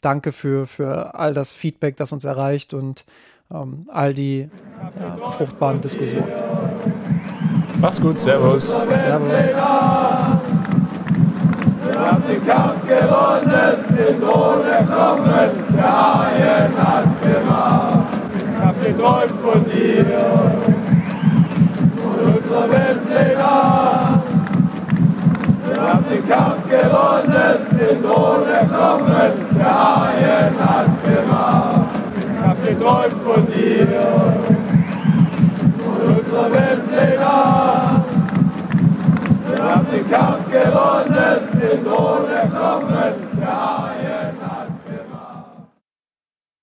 danke für all das Feedback, das uns erreicht und all die fruchtbaren Diskussionen. Macht's gut, servus. Servus. Wir haben den Kampf gewonnen, den Thron erklommen, der Haien hat's gemacht. Ich hab geträumt von dir und unserer Weltleger. Wir haben den Kampf gewonnen, den Thron erklommen, der Haien hat's gemacht. Ich hab geträumt von dir und unserer Weltleger. Wir haben den Kampf gewonnen, den Tod erkommen.